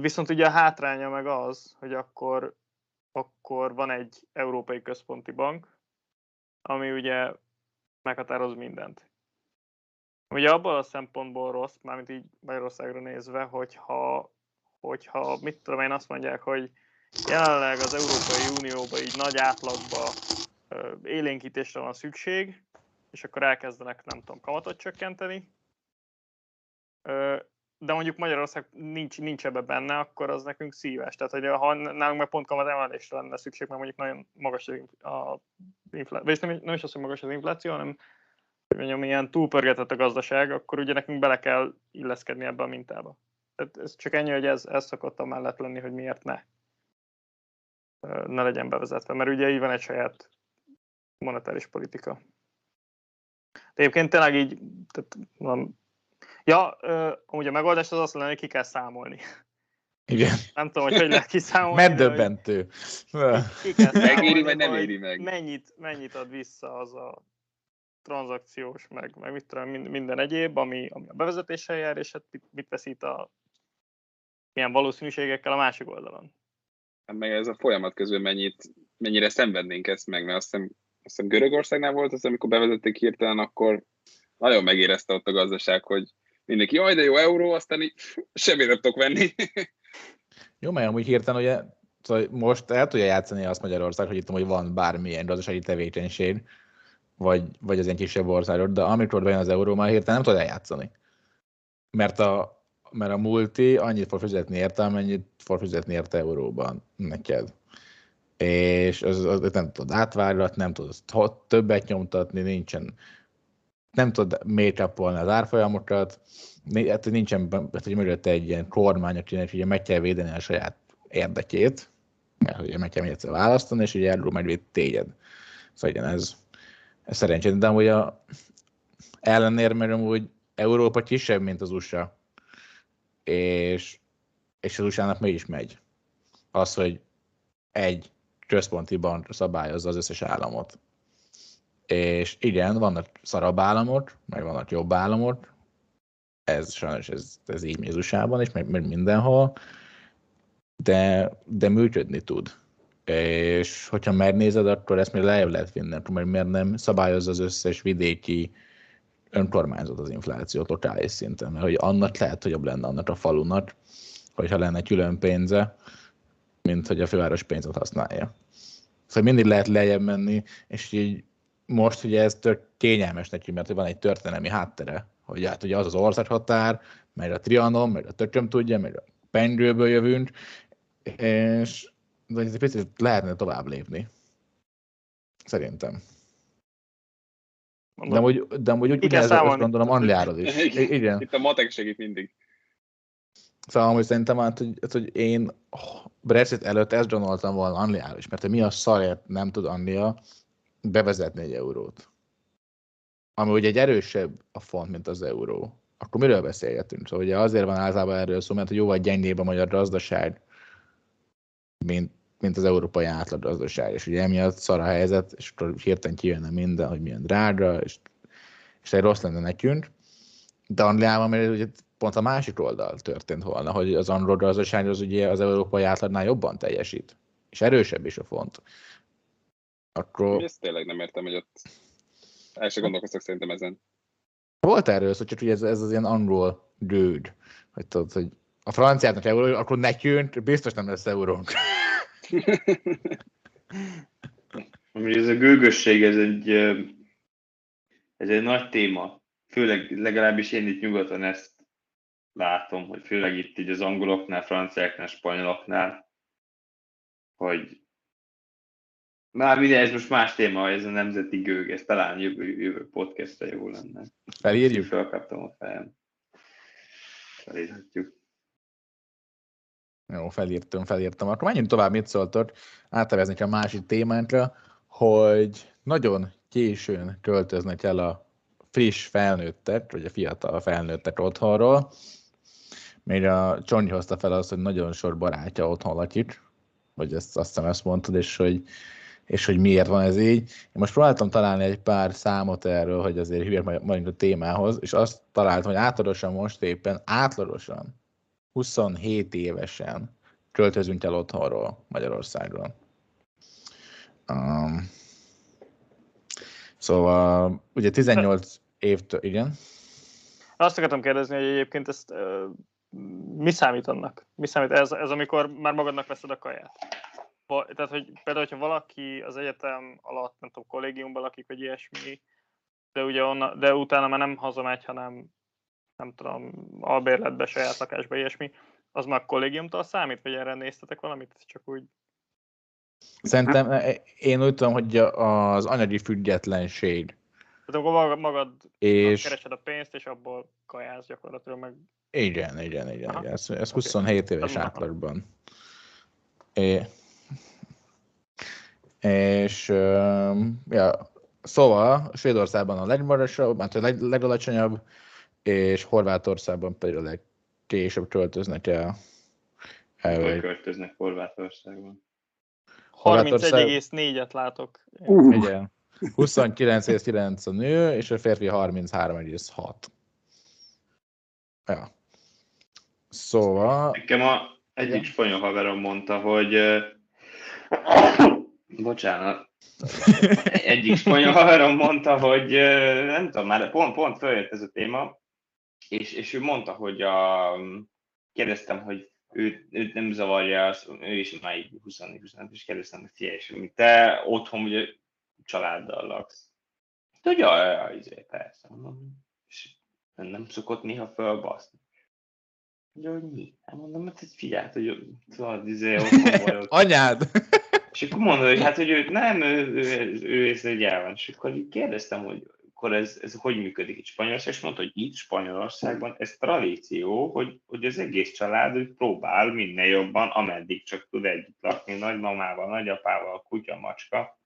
Viszont ugye a hátránya meg az, hogy akkor van egy Európai Központi Bank, ami ugye meghatároz mindent. Ugye abból a szempontból rossz, mármint így Magyarországra nézve, hogyha mit tudom én, azt mondják, hogy jelenleg az Európai Unióban így nagy átlagban élénkítésre van szükség, és akkor elkezdenek, nem tudom, kamatot csökkenteni, de mondjuk Magyarország nincs ebbe benne, akkor az nekünk szívás. Tehát, hogy ha nálunk meg pont kamat emelésre lenne szükség, mert mondjuk nagyon magas az infláció, vagyis nem is az, hogy magas az infláció, hanem mondjam, ilyen túlpörgetett a gazdaság, akkor ugye nekünk bele kell illeszkedni ebbe a mintába. Tehát ez csak ennyi, hogy ez szokott amellett lenni, hogy miért ne legyen bevezetve, mert ugye így van egy saját monetáris politika. De egyébként tényleg így, tehát mondom, amúgy a megoldás az azt lenne, hogy ki kell számolni. Igen. Nem tudom, hogy lehet kiszámolni. Megdöbbentő. Ki kell számolni, megéri, vagy nem éri meg. Mennyit ad vissza az a tranzakciós, meg mit tudom, minden egyéb, ami a bevezetéssel jár, és hát mit veszít milyen valószínűségekkel a másik oldalon. Meg ez a folyamat közül mennyire szenvednénk ezt meg, mert azt hiszem Görögországnál volt az, amikor bevezették hirtelen, akkor nagyon megérezte ott a gazdaság, hogy mindenki jaj, de jó euró, aztán így semmit nem tudok venni. Jó, mert amúgy hirtelen ugye, szóval most el tudja játszani azt Magyarország, hogy itt hogy van bármilyen gazdasági tevékenység, vagy az egy kisebb országod, de amikor bejön az euró, már hirtelen nem tud eljátszani. Mert a multi annyit fog fizetni érte, amennyit fog fizetni érte euróban neked. És az nem tudod átválgatni, nem tudod többet nyomtatni, nincsen, nem tudod make-upolni az árfolyamokat, hát hogy mögötte egy ilyen kormány, akinek ugye meg kell védeni a saját érdekét, mert ugye meg kell még egyszer választani, és ugye erről megvéd téged. Szóval igen, ez szerencsét, de amúgy ellenérmény amúgy Európa kisebb, mint az USA. És az USA-nak mégis megy az, hogy egy központi bank szabályozza az összes államot. És igen, vannak szarabb államok, meg vannak jobb államok, ez sajnos ez így az USA-ban is, meg mindenhol, de működni tud. És hogyha megnézed, akkor ezt még lejjebb lehet vinni, mert miért nem szabályozza az összes vidéki önkormányzat az inflációt lokális szinten, mert hogy annak lehet, hogy jobb lenne annak a falunak, hogyha lenne külön pénze, mint hogy a főváros pénzet használja. Szóval mindig lehet lejjebb menni, és így most ugye ez tök kényelmes neki, mert van egy történelmi háttere, hogy hát ugye az az országhatár, meg a Trianon, meg a tököm tudja, meg a pengőből jövünk, és egy picit lehetne tovább lépni. Szerintem. De amúgy úgy ugyanezzel gondolom Angliáról is. Igen. Itt a matek segít mindig. Szóval amúgy szerintem hát, hogy én Brexit előtt ezt gondoltam volna Angliáról is, mert mi a szarért nem tud Anglia bevezetni egy eurót. Ami ugye egy erősebb a font, mint az euró. Akkor miről beszélgetünk? Szóval ugye azért van általában erről szó, mert jóval gyengébb a magyar gazdaság, mint az európai átlag gazdaság, és ugye emiatt szar a helyzet, és akkor hirtelen kijönne minden, hogy milyen drága, és egy rossz lenne nekünk. De Angliában mert ugye pont a másik oldal történt volna, hogy az angol gazdaság az ugye az európai átlagnál jobban teljesít, és erősebb is a font. Akkor... Ezt tényleg nem értem, hogy ott el sem gondolkoztak szerintem ezen. Volt erről szó, csak ugye ez az ilyen angol gőd, hogy tudod, hogy a franciáknak euró, akkor nekünk biztos nem lesz eurónk. Ez a gőgösség, ez egy nagy téma. Főleg legalábbis én itt nyugaton ezt látom, hogy főleg itt így az angoloknál, franciáknál, spanyoloknál, hogy már minden, ez most más téma, ez a nemzeti gőg, ez talán jövő podcastra jó lenne. Felírjuk? Felkaptam a fejem. Felírhatjuk. Jó, felírtam. Akkor menjünk tovább, mit szóltok, átvezetnék a másik témánkra, hogy nagyon későn költöznek el a friss felnőttek, vagy a fiatal felnőttek otthonról. Még a Csonyi hozta fel azt, hogy nagyon sok barátja otthon lakik, vagy azt hiszem mondtad, és hogy miért van ez így. Én most próbáltam találni egy pár számot erről, hogy azért hülyek majd a témához, és azt találtam, hogy átlagosan most éppen 27 évesen költözünk el otthonról Magyarországról. Szóval ugye 18 évtől, igen? Azt akartam kérdezni, hogy egyébként ezt mi számít annak? Mi számít ez, amikor már magadnak veszed a kaját? Tehát, hogy például, hogyha valaki az egyetem alatt, nem tudom, kollégiumban lakik, vagy ilyesmi, de utána már nem hazamegy, hanem nem tudom, albérletbe, saját lakásba, ilyesmi, az már kollégiumtól számít, vagy erre néztetek valamit? Csak úgy... Szerintem én úgy tudom, hogy az anyagi függetlenség. Tehát akkor magad keresed a pénzt, és abból kajász gyakorlatilag meg... Igen. Ez 27 éves átlagban. Szóval Svédországban a legmagasabb, mert a legalacsonyabb, és Horvátországban pedig a legkésőbb költöznek el. Hogy költöznek Horvátországban? 31,4-et látok. Igen. 29,9 a nő, és a férfi 33,6. Ja. Szóval... Nekem egyik spanyol haverom mondta, hogy... Bocsánat. Egyik spanyol haverom mondta, hogy nem tudom, már pont följött ez a téma, és ő mondta, hogy kérdeztem, hogy őt nem zavarja, ő is már 24-25, és kérdeztem, hogy figyelj, hogy te otthon ugye családdal laksz. De hogy jaj, persze, és nem szokott néha fölbaszni. Hogy mi? Mondom, hát figyelj, hogy tudod, otthon vagyok. Anyád! És akkor mondod, hogy hát, hogy ő ez egy elven. És akkor így kérdeztem, hogy akkor ez hogy működik itt Spanyolországban, és mondta, hogy itt Spanyolországban ez tradíció, hogy az egész család hogy próbál minél jobban, ameddig csak tud együtt lakni nagymamával, nagyapával, kutya, macska.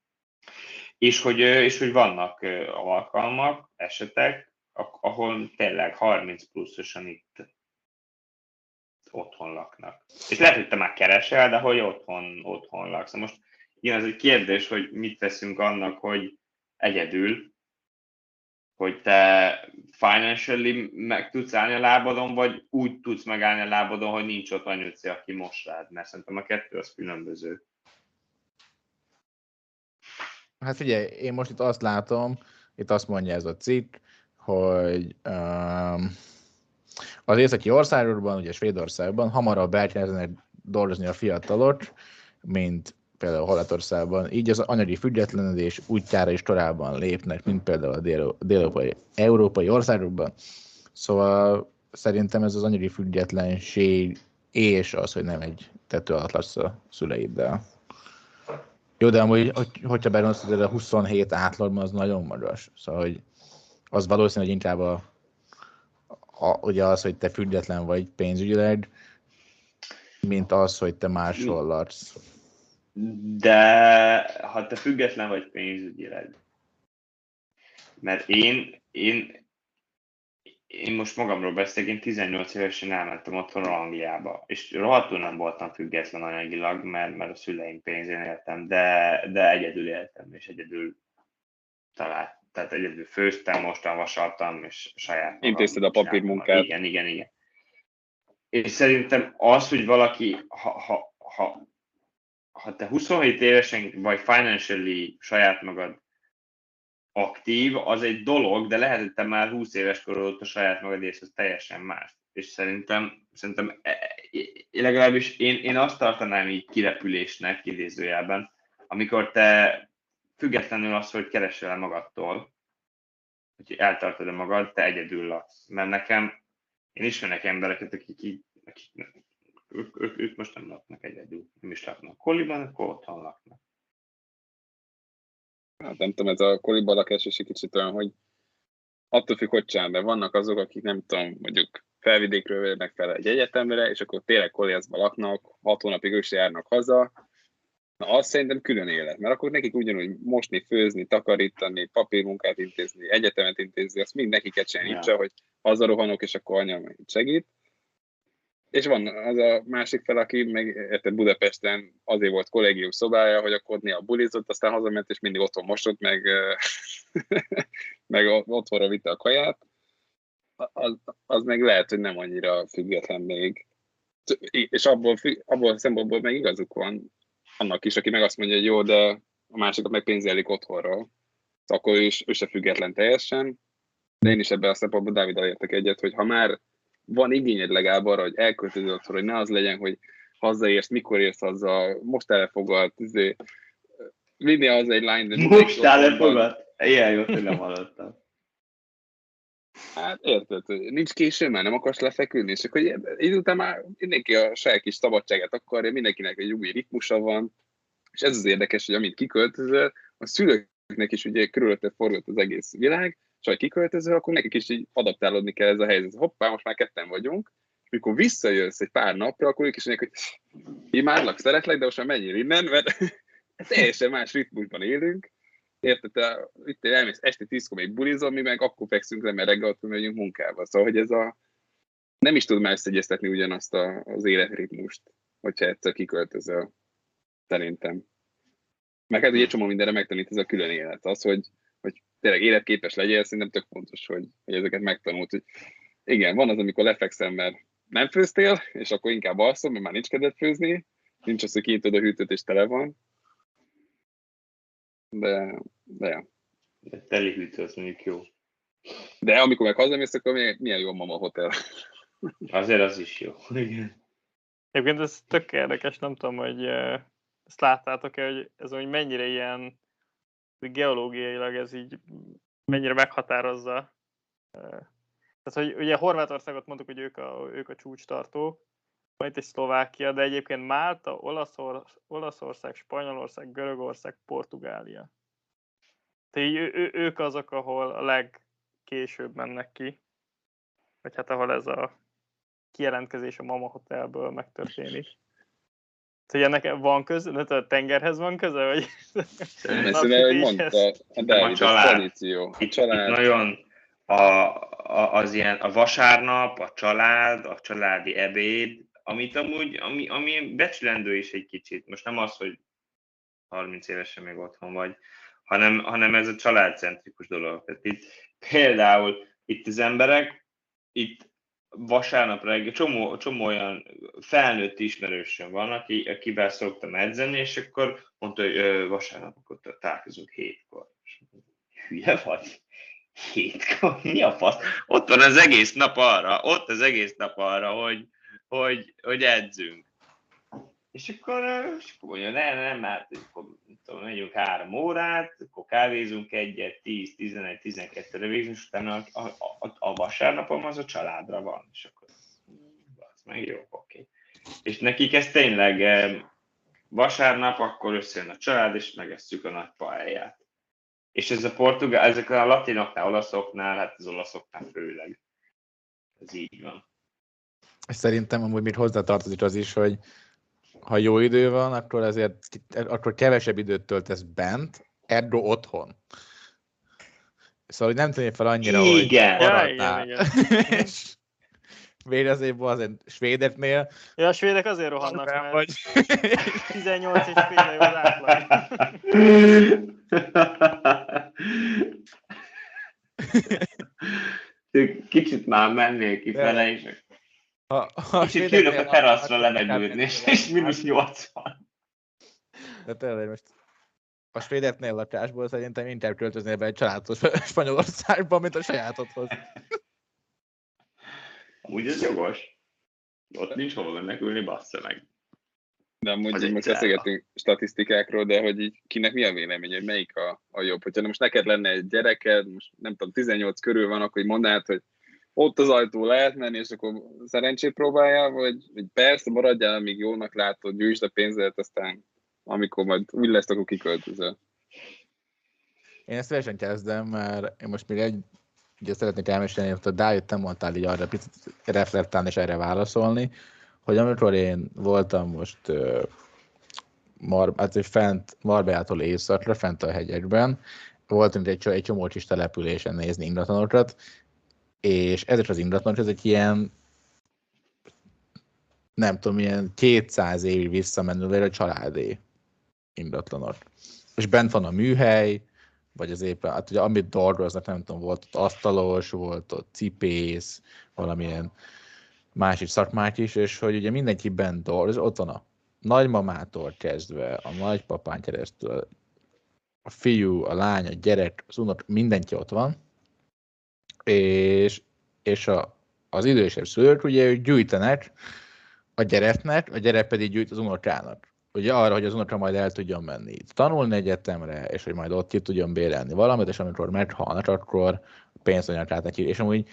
És hogy vannak alkalmak, esetek, ahol tényleg 30 pluszosan itt otthon laknak. És lehet, hogy te már keresel, de hogy otthon laksz. Most igen, ez egy kérdés, hogy mit veszünk annak, hogy egyedül hogy te financially meg tudsz állni a lábadon, vagy úgy tudsz megállni a lábadon, hogy nincs ott anyuci, aki most rád, mert szerintem a kettő az különböző. Hát figyelj, én most itt azt látom, itt azt mondja ez a cikk, hogy az északi országokban, ugye Svédországban hamarabb elkezdenek dolgozni a fiatalok, mint például Horvátországban, így az anyagi függetlenedés útjára is korábban lépnek, mint például a dél-európai országokban. Szóval szerintem ez az anyagi függetlenség és az, hogy nem egy tető alatt laksz a szüleiddel. Jó, de amúgy, hogyha beronszod, a 27 átlagban az nagyon magas. Szóval hogy az valószínű, hogy inkább ugye az, hogy te független vagy pénzügyileg, mint az, hogy te máshol laksz. De ha te független vagy pénzügyileg, mert én most magamról beszélek, én 18 évesen elmentem otthonról Angliába, és rohadtul nem voltam független anyagilag, mert a szüleim pénzén éltem, de egyedül éltem, és egyedül tehát egyedül főztem, mostan vasaltam, és saját... Intézted a papírmunkát. Igen. És szerintem az, hogy valaki, ha te 27 évesen vagy financially saját magad aktív, az egy dolog, de lehet, hogy te már 20 éves korod ott a saját magad, és az teljesen más. És szerintem legalábbis én azt tartanám így kirepülésnek, idézőjelben, amikor te függetlenül az, hogy keresel el magadtól, hogy eltartod magad, te egyedül laksz. Mert nekem, én ismerek embereket, akik most nem laknak egyedül, nem is laknak koliban, akkor otthon laknak. Hát nem tudom, ez a koliban lakás is egy kicsit olyan, hogy attól függ, hogy csinál, de vannak azok, akik nem tudom, mondjuk felvidékről vélnek fel egy egyetemre, és akkor tényleg koliászban laknak, 6 hónapig ősre járnak haza. Na, azt szerintem külön élet, mert akkor nekik ugyanúgy mosni, főzni, takarítani, papírmunkát intézni, egyetemet intézni, azt mind nekik kell csinálni, csak hogy hazarohanok, és akkor anya segít. És van az a másik fel, aki meg érted Budapesten azért volt kollégium szobája, hogy akkor néha bulizott, aztán hazament, és mindig otthon mosott, meg otthonra vitte a kaját. Az meg lehet, hogy nem annyira független még. És abból szempontból meg igazuk van annak is, aki meg azt mondja, hogy jó, de a másikat meg pénzelik otthonról. Szóval akkor ő se független teljesen. De én is ebben a szempontból Dáviddal értek egyet, hogy ha már van igényed legalább arra, hogy elköltözöd otthon, hogy ne az legyen, hogy hazaérsz, mikor érsz haza, most elefogad, vinni haza egy lány, de... Most elefogad? Ilyen jó, hogy nem hallottam. Hát érted, nincs késő, már nem akarsz lefekülni, és akkor így után már mindenki a saját kis szabadságát akarja, mindenkinek egy új ritmusa van, és ez az érdekes, hogy amint kiköltözöl, a szülőknek is ugye körülötte forgott az egész világ, és ha kiköltözöl, akkor nekik is így adaptálódni kell ez a helyzet. Hoppá, most már ketten vagyunk, és mikor visszajössz egy pár napra, akkor ők is mondják, hogy imádlak, szeretlek, de most már menjél innen, mert teljesen más ritmusban élünk. Érted, itt elmész este 10-kor még bulizol, mi meg akkor fekszünk le, mert reggel megyünk munkába. Szóval, hogy ez nem is tud már összegyeztetni ugyanazt az életritmust, hogyha egyszer kiköltözöl, szerintem. Meg hát ugye csomó mindenre megtanít ez a külön élet. Az, hogy tényleg életképes legyél, szerintem tök fontos, hogy ezeket megtanult. Hogy igen, van az, amikor lefekszem, mert nem főztél, és akkor inkább alszom, mert már nincs kedved főzni, nincs az, hogy kinyitod a hűtőt és tele van. De. De teli hűtő, az mondjuk jó. De amikor meg hazamész, akkor milyen jó mama hotel. Azért az is jó. Igen. Egyébként ez tök érdekes, nem tudom, hogy ezt láttátok-e, hogy ez hogy mennyire ilyen geológiailag ez így mennyire meghatározza. Tehát, hogy ugye Horvátországot mondtuk, hogy ők a csúcstartók, van itt egy Szlovákia, de egyébként Málta, Olaszország, Spanyolország, Görögország, Portugália. Tehát így ők azok, ahol a legkésőbb mennek ki, vagy hát ahol ez a kijelentkezés a Mama Hotelből megtörténik. Hogy ennek van köze, a tengerhez van köze, vagy? Szerintem, mondta, a tradíció. A család. Nagyon az ilyen a vasárnap, a család, a családi ebéd, amit amúgy, ami becsülendő is egy kicsit. Most nem az, hogy 30 évesen még otthon vagy, hanem ez a családcentrikus dolog. Tehát itt, például itt az emberek, itt vasárnap reggel csomó olyan felnőtt ismerősöm van, akivel szoktam edzeni, és akkor mondta, hogy vasárnap akkor találkozunk 7-kor. Hülye vagy? 7-kor? Mi a fasz? Ott van az egész nap arra, hogy edzünk. És akkor mondja, nem, hát megyünk 3 órát, akkor kávézunk egyet, 10, 11, 12-re végzünk, és utána a vasárnapom az a családra van, és akkor az meg jó, oké. És nekik ez tényleg vasárnap, akkor összejön a család, és megesszük a nagy paellját. És ez a portugál, ezek a latinoknál, olaszoknál, hát az olaszoknál főleg. Ez így van. Szerintem amúgy még hozzátartozik az is, hogy ha jó idő van, akkor kevesebb időt töltesz bent, ergo otthon. Szóval nem tűnjél fel annyira, igen, hogy maradtál. Igen. Még azért svédeknél. Ja, a svédek azért rohannak, mert vagy. 18 és fél év az átlag. Kicsit már mennél kifele is. És itt külök a teraszra lemegyődni, és -80. De tényleg most a svédeknél lakásból szerintem inkább költöznél be egy családhoz Spanyolországban, mint a sajátodhoz. Amúgy ez jogos. Ott nincs hol menekülni, bassza meg. De amúgy most beszélgetünk statisztikákról, de hogy így kinek mi a véleménye, hogy melyik a jobb. Hogyha most neked lenne egy gyereked, most nem tudom, 18 körül van, akkor így mondanád, hogy ott az ajtó lehet menni, és akkor szerencsét próbáljál, vagy persze maradjál, amíg jónak látod, gyűjtsd a pénzedet, aztán amikor majd úgy lesz, akkor kiköltözöl. Én ezt szívesen kezdem, mert én most még ugye szeretnék elmesélni, hogy Dávid, te mondtál így arra picit reflektálni és erre válaszolni, hogy amikor én voltam most fent Marbellától északra, fent a hegyekben, voltunk egy csomó kis településen nézni ingatlanokat, és ezek az ingatlanok, ezek ilyen, nem tudom, ilyen 200 évig visszamenőleg a családi ingatlanok. És bent van a műhely, vagy az éppen, hát ugye amit dolgoznak, nem tudom, volt ott asztalos, volt ott cipész, valamilyen másik szakmák is, és hogy ugye mindenki bent dolgozik, ott van a nagymamától kezdve, a nagypapán keresztül, a fiú, a lány, a gyerek, az unok, mindenki ott van. És az idősebb szülők ugye ők gyűjtenek a gyereknek, a gyerek pedig gyűjt az unokának. Ugye arra, hogy az unoka majd el tudjon menni tanulni egyetemre, és hogy majd ott ki tudjon bérelni valamit, és amikor meghalnak, akkor pénzt adnak neki. És amúgy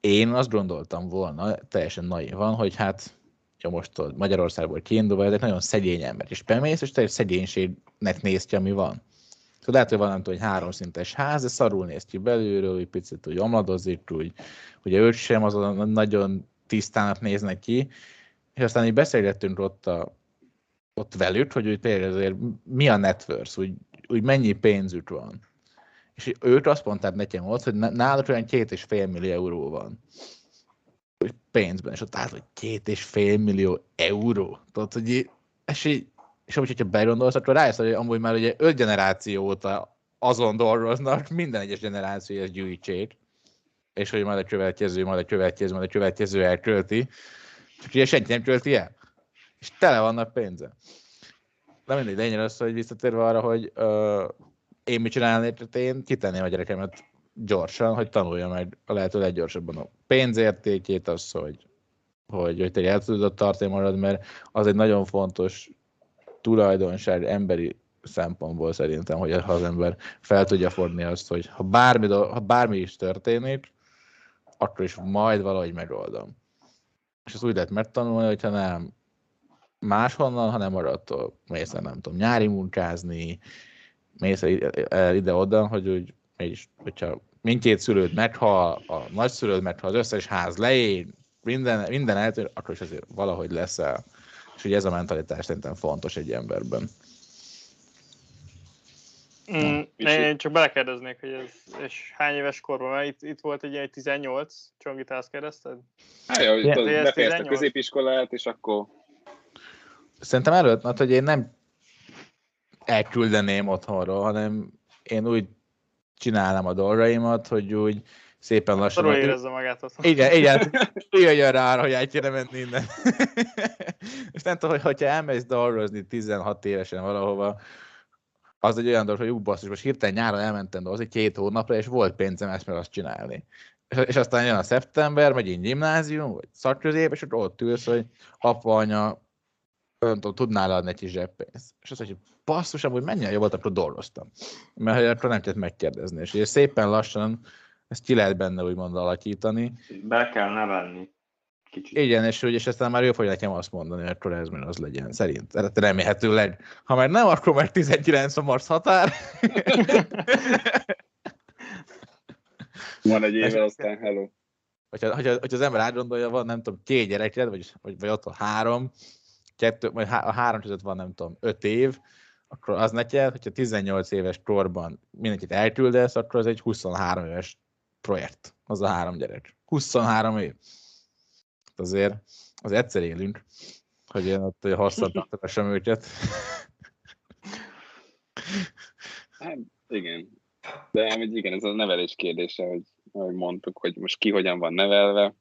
én azt gondoltam volna, teljesen naívan, hogy hát ja most Magyarországból kiindulva, ezek nagyon szegény ember, és bemész, és teljes szegénységnek néz ki, ami van. Szóval lehet, hogy van, nem tudom, egy 3 szintes ház, de szarul néz ki belülről, egy picit úgy omladozik, úgy, ugye őt sem azon nagyon tisztának néznek ki, és aztán így beszélgettünk ott velük, hogy úgy például azért mi a net worth, úgy mennyi pénzük van. És ők azt mondták nekem ott, hogy náluk olyan 2,5 millió euró van pénzben, és ott állt, hogy 2,5 millió euró. Tehát, hogy így, és amúgy, hogyha begondolsz, akkor rájössz, hogy amúgy már ugye 5 generáció óta azon dolgoznak, minden egyes generáció ezt gyűjtsék, és hogy majd a következő elkölti, csak ugye senki nem költi el, és tele vannak pénze. De mindegy, lényeg az, hogy visszatérve arra, hogy én mit csinálnék, én kitenném a gyerekemet gyorsan, hogy tanulja meg a lehető leggyorsabban a pénzértékét, az, hogy te el tudod tartani magad, mert az egy nagyon fontos tulajdonság emberi szempontból szerintem, hogy ha az ember fel tudja fogni azt, hogy ha bármi is történik, akkor is majd valahogy megoldom. És ezt úgy lehet megtanulni, hogyha nem máshonnan, hanem attól mész el, nem tudom, nyári munkázni, mész el ide-oda, hogy úgy, és hogyha mindkét szülőd meghal, a nagyszülőd meghal, az összes ház leég, minden eltűr, akkor is azért valahogy leszel. És ugye ez a mentalitás szerintem fontos egy emberben. Én csak belekérdeznék, hogy ez és hány éves korban, mert itt volt egy 18, Csongi, te azt kérdezted? Befejezte a középiskolát, és akkor... Szerintem előtt, hogy én nem elküldeném otthonról, hanem én úgy csinálom a dolgaimat, hogy úgy szépen lassan... Arról érezze magát ott. Igen. Jöjjön rá arra, hogy át kéne menni innen. És nem tudom, hogyha elmész dolgozni 16 évesen valahova, az egy olyan dolog, hogy basszus, most hirtelen nyáron elmentem dolgozni 2 hónapra, és volt pénzem ezt meg azt csinálni. És aztán jön a szeptember, megint gimnázium, vagy szakközép, és ott ülsz, hogy apa, anya, nem tudom, tudnál adni egy kis zseppénzt. És azt mondja, hogy basszus, amúgy mennyire jobb volt, akkor dolgoztam. Mert akkor nem kellett megkérdezni. És ugye szépen lassan ezt ki lehet benne úgymond alakítani. Be kell nevelni. Kicsit. Igen, és aztán már jó fogja nekem azt mondani, hogy akkor ez az legyen, szerint. Remélhetőleg. Ha már nem, akkor már 19 a Mars határ. Van egy éve, aztán hello. Hogyha az ember átgondolja, van nem tudom, 2 gyereked, vagy ott a 3, 2, vagy a 3 között van nem tudom, 5 év, akkor az neked, hogyha 18 éves korban mindenkit elküldesz, akkor az egy 23 éves projekt, az a 3 gyerek. 23 év. Azért az egyszer élünk, hogy én ott hosszabbítatom őket. Hát igen. De igen, ez a nevelés kérdése, hogy mondtuk, hogy most ki hogyan van nevelve.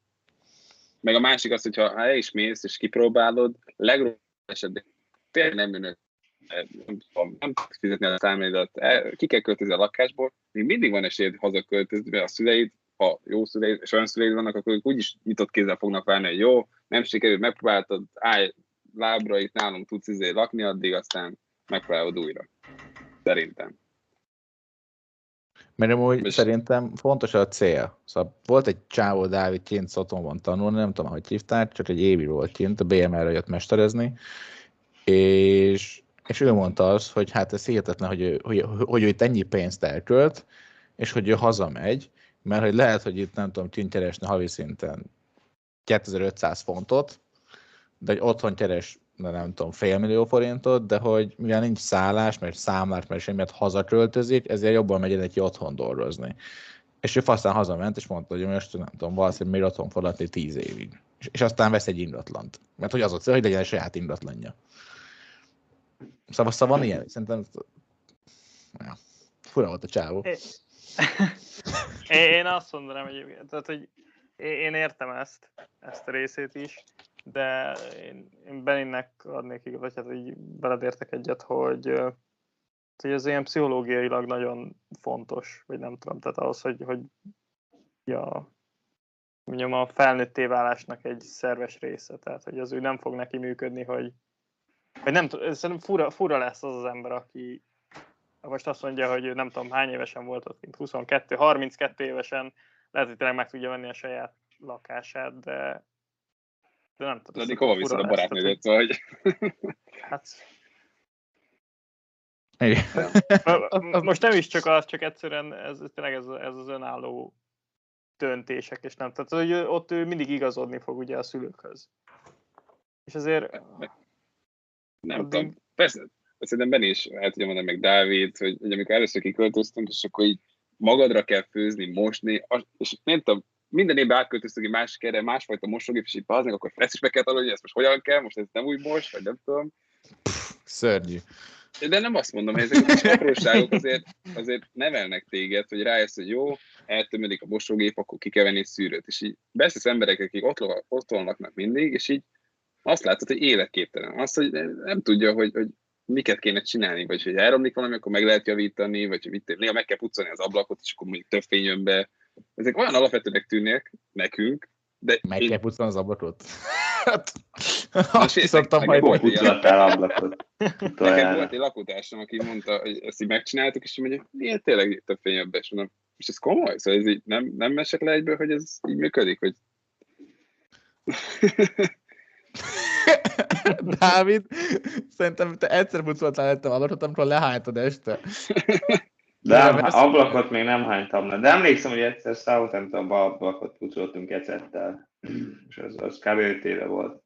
Meg a másik az, hogy ha el is mész és kipróbálod, legrosszabb esetben tényleg nem jön, nem tudsz fizetni a számládat, ki kell költözni a lakásból, még mindig van esélyed hazaköltözni a szüleid, ha jó szüleid és olyan szüleid vannak, akkor ők úgyis nyitott kézzel fognak válni, hogy jó, nem sikerült, megpróbáltad, állj lábra, itt nálunk tudsz lakni, addig aztán megpróbálod újra. Szerintem. Mert amúgy szerintem fontos a cél. Szóval volt egy csávó Dávid kint Szotonban tanulni, nem tudom, hogy hívták, csak egy évig volt kint, a BMR-re jött mesterezni, és ő mondta azt, hogy hát ez hihetetlen, hogy ő itt ennyi pénzt elkölt, és hogy ő hazamegy, mert hogy lehet, hogy itt nem tudom, kint keresne havi szinten 2500 fontot, de hogy otthon keres, nem tudom, $500,000, de hogy mivel nincs szállás, mert számlát, mert semmi, mert hazaköltözik, ezért jobban megy neki otthon dolgozni. És ő aztán hazament, és mondta, hogy most nem tudom, valószínűleg még otthon fog lakni 10 évig. És aztán vesz egy ingatlant. Mert hogy az a cél, hogy legyen saját ingatlanja. Szóval van ilyen, szerintem... Ja, fura volt a csávó. Én azt mondanám egyébként, tehát, hogy én értem ezt a részét is, de én Beninnek adnék igazat, hát így veled értek egyet, hogy ez ilyen pszichológiailag nagyon fontos, vagy nem tudom, tehát ahhoz, hogy mondjam, a felnőtté válásnak egy szerves része, tehát hogy az úgy nem fog neki működni, vagy nem tudom, szerintem fura lesz az ember, aki most azt mondja, hogy nem tudom hány évesen volt ott, mint 22, 32 évesen, lehet, hogy tényleg meg tudja venni a saját lakását, de nem tudom. Addig hova viszont a barátnődet, vagy? Hát... Igen. Most nem is csak az, csak egyszerűen ez az önálló döntések, és nem. Tehát hogy ott ő mindig igazodni fog ugye a szülőkhöz. És azért... Nem tudom. Persze, szerintem benne is el tudja mondani meg Dávid, hogy amikor először kiköltöztünk, és akkor így magadra kell főzni, mosni, és nem tudom, minden évben átköltöztünk egy másik erre, másfajta mosógép, és így baznak, akkor ezt is meg kell tanulni, ezt most hogyan kell, most ez nem új most, vagy nem tudom. Szörnyű. De nem azt mondom, hogy ezek az apróságok azért nevelnek téged, hogy rájössz, hogy jó, eltömödik a mosógép, akkor ki kell venni egy szűrőt. És így beszélsz emberekkel, akik ott vannak mindig, és így azt látod, hogy életképtelen. Azt, hogy nem tudja, hogy miket kéne csinálni, vagy hogy elromlik valami, akkor meg lehet javítani, vagy hogy néha meg kell pucolni az ablakot, és akkor mondjuk több fény jön be. Ezek olyan alapvetőnek tűnnek nekünk, de... Meg kell pucolni az ablakot? Azt szoktam majd pucoltál ablakot. Nekem volt egy lakótársam, aki mondta, hogy ezt így megcsináltuk, és mondja, miért tényleg több fény jön be? És mondom, és ez komoly? Szóval ez így nem mesek le egyből, hogy ez így működik, hogy... Dávid, szerintem te egyszer pucoltál előttem ablakot, amikor lehánytad este. De ablakot még nem hánytam le. De emlékszem, hogy egyszer Southamptonban ablakot pucoltunk ecettel. És az kb. 5 éve volt.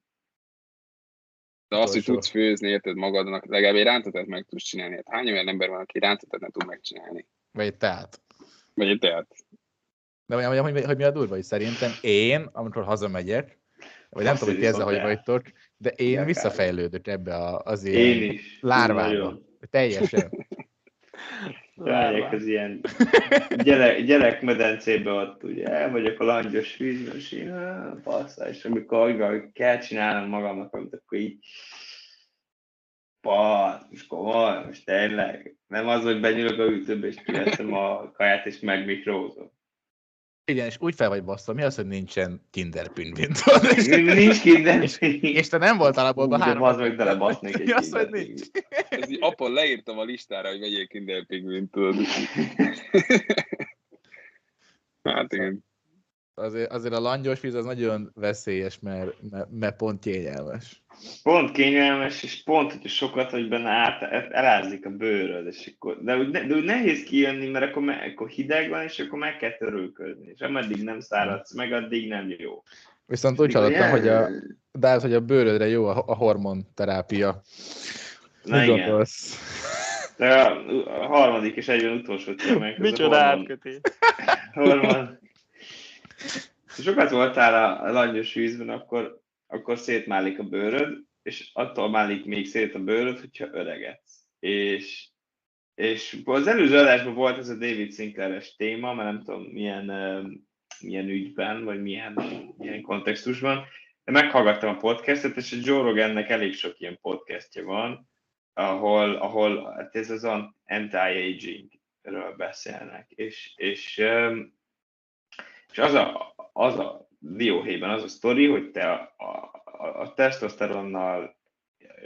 De azt, hogy tudsz főzni, érted magadnak, legalább egy rántetet meg tudsz csinálni. Hát hány olyan ember van, aki rántetet nem tud megcsinálni? Vagy egy teát. De mondjam, hogy mi a durva, hogy szerintem én, amikor hazamegyek, vagy nem tudom, hogy ti ezzel hogy vagytok, de én visszafejlődök ebbe az én lárvába. Teljesen. Lányok az ilyen gyerekmedencébe ott, ugye, elmegyek a langyos vízben, és így, basszá, és amikor kell csinálnom magamnak, amit akkor így, most komoly, most tényleg, nem az, hogy benyúlok a ütőbe, és kiveszem a kaját, és megmikrózom. Igen, és úgy fel vagy baszta, mi az, hogy nincsen Kinder Pinvinton? Nincs Kinder Pinvinton. És te nem voltál abból a három. Az meg telebasznék egy Kinder Pinvinton. Mi az, hogy nincs? Apon leírtam a listára, hogy vegyél Kinder Pinvinton. Hát igen. Azért a langyos víz az nagyon veszélyes, mert pont kényelmes. Pont kényelmes, és pont, hogyha sokat vagy benne elázik a bőröd, és akkor, de úgy nehéz kijönni, mert akkor hideg van, és akkor meg kell törülködni, és ameddig nem száradsz meg, addig nem jó. Viszont úgy hallottam, hogy a bőrödre jó a hormonterápia. Na igen. Gondolsz? De a harmadik és egyben utolsó témánk. Micsoda átkötés. Hormon. Ha sokat voltál a langyos vízben, akkor szétmálik a bőröd, és attól málik még szét a bőröd, hogyha öregedsz. És az előző adásban volt ez a David Sinclair-es téma, mert nem tudom milyen ügyben, vagy milyen kontextusban, de meghallgattam a podcastet, és a Joe Rogannek elég sok ilyen podcastja van, ahol hát ez az anti-agingről beszélnek, és az a dióhéjban az a sztori, hogy te a tesztoszteronnal,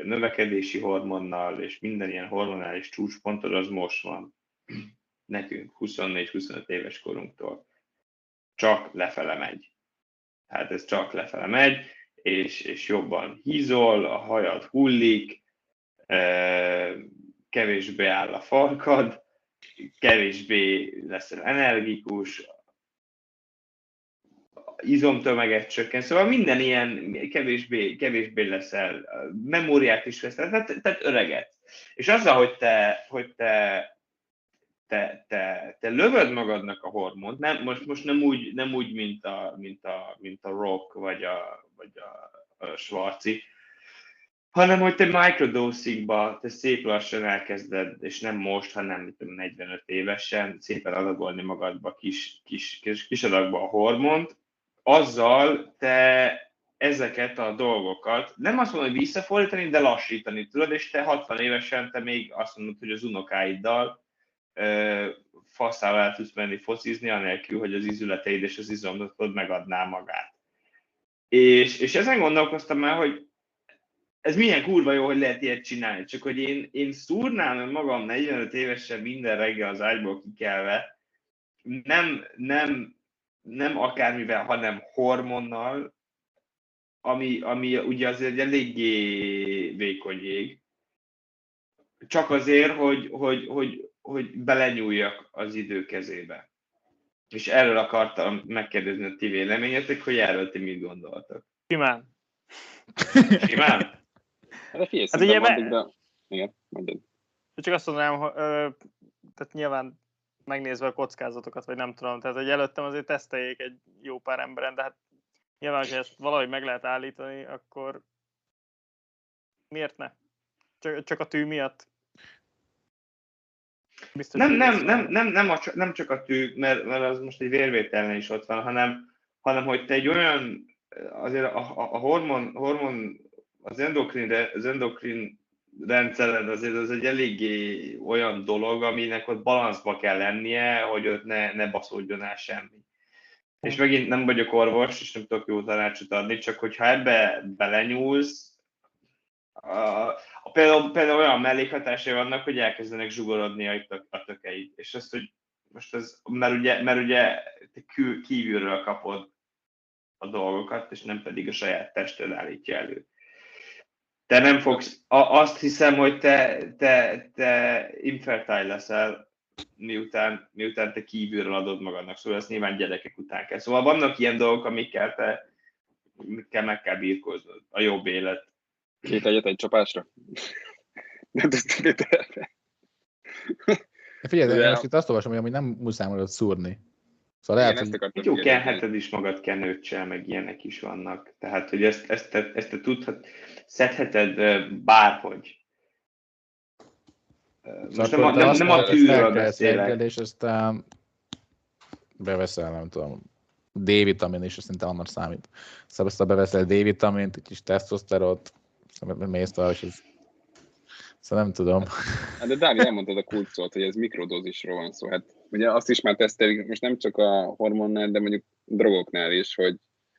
növekedési hormonnal és minden ilyen hormonális csúcspontod az most van nekünk, 24-25 éves korunktól. Csak lefele megy. Hát ez csak lefele megy, és jobban hízol, a hajad hullik, kevésbé áll a farkad, kevésbé leszel energikus, izomtömeget csökken, szóval minden ilyen kevésbé leszel, memóriát is veszel, tehát öreget. És azzal, hogy te lövöd magadnak a hormont, nem, most nem úgy mint a Rock vagy a Schwarzi, hanem hogy te microdosingba, te szép lassan elkezded, és nem most, hanem 45 évesen szépen adagolni magadba kis adagba a hormont, azzal te ezeket a dolgokat, nem azt mondom, hogy visszafordítani, de lassítani tudod, és te 60 évesen te még azt mondod, hogy az unokáiddal faszával el tudsz menni focizni, anélkül, hogy az izületeid és az izomdatod megadná magát. És ezen gondolkoztam már, hogy ez milyen kurva jó, hogy lehet ilyet csinálni, csak hogy én szúrnám magam 45 évesen minden reggel az ágyból kikelve, nem akármivel, hanem hormonnal, ami ugye azért eléggé vékony jég. Csak azért, hogy belenyúljak az idő kezébe. És erről akartam megkérdezni a ti véleményetek, hogy erről ti mit gondoltak. Simán. Simán? Hát figyelj, szerintem addig, de... Igen, mondjad. Csak azt mondanám, hogy tehát nyilván megnézve a kockázatokat, vagy nem tudom, tehát hogy előttem azért teszteljék egy jó pár emberen, de hát nyilván, hogy ezt valahogy meg lehet állítani, akkor miért ne? Csak a tű miatt? Biztos, nem csak a tű, mert az most egy vérvételnél is ott van, hanem hogy te egy olyan, azért a hormon az endokrin rendszered azért az egy eléggé olyan dolog, aminek ott balanszba kell lennie, hogy ott ne baszódjon el semmi. És megint nem vagyok orvos, és nem tudok jó tanácsot adni, csak hogyha ebbe belenyúlsz, például olyan mellékhatásai vannak, hogy elkezdenek zsugorodni a tökeid. És azt, hogy most ez, mert ugye te kívülről kapod a dolgokat, és nem pedig a saját tested állítja elő. Te nem fogsz, azt hiszem, hogy te infertile leszel, miután te kívülről adod magadnak, szóval ezt nyilván gyerekek után kell. Szóval vannak ilyen dolgok, amikkel meg kell birkóznod, a jobb élet. Két egyet egy csapásra? Nem tudsz mit erre. Figyelj, én most itt azt olvasom, hogy nem muszáj magad szúrni. Szóval jó kenheted is magad kenőccsel, meg ilyenek is vannak. Tehát, hogy ezt te szedheted bárhogy. Most nem a tűről beszélek. És aztán beveszel, nem tudom, D-vitamin is, szerintem annak számít. Szóval aztán beveszel D-vitamint, egy kis tesztoszterot, mész tovább, és ez... Szóval nem tudom. De Dári, elmondtad a kulcs szót, hogy ez mikrodózisról van szó. Hát ugye azt is már tesztelik, most nem csak a hormonnál, de mondjuk drogoknál is, hogy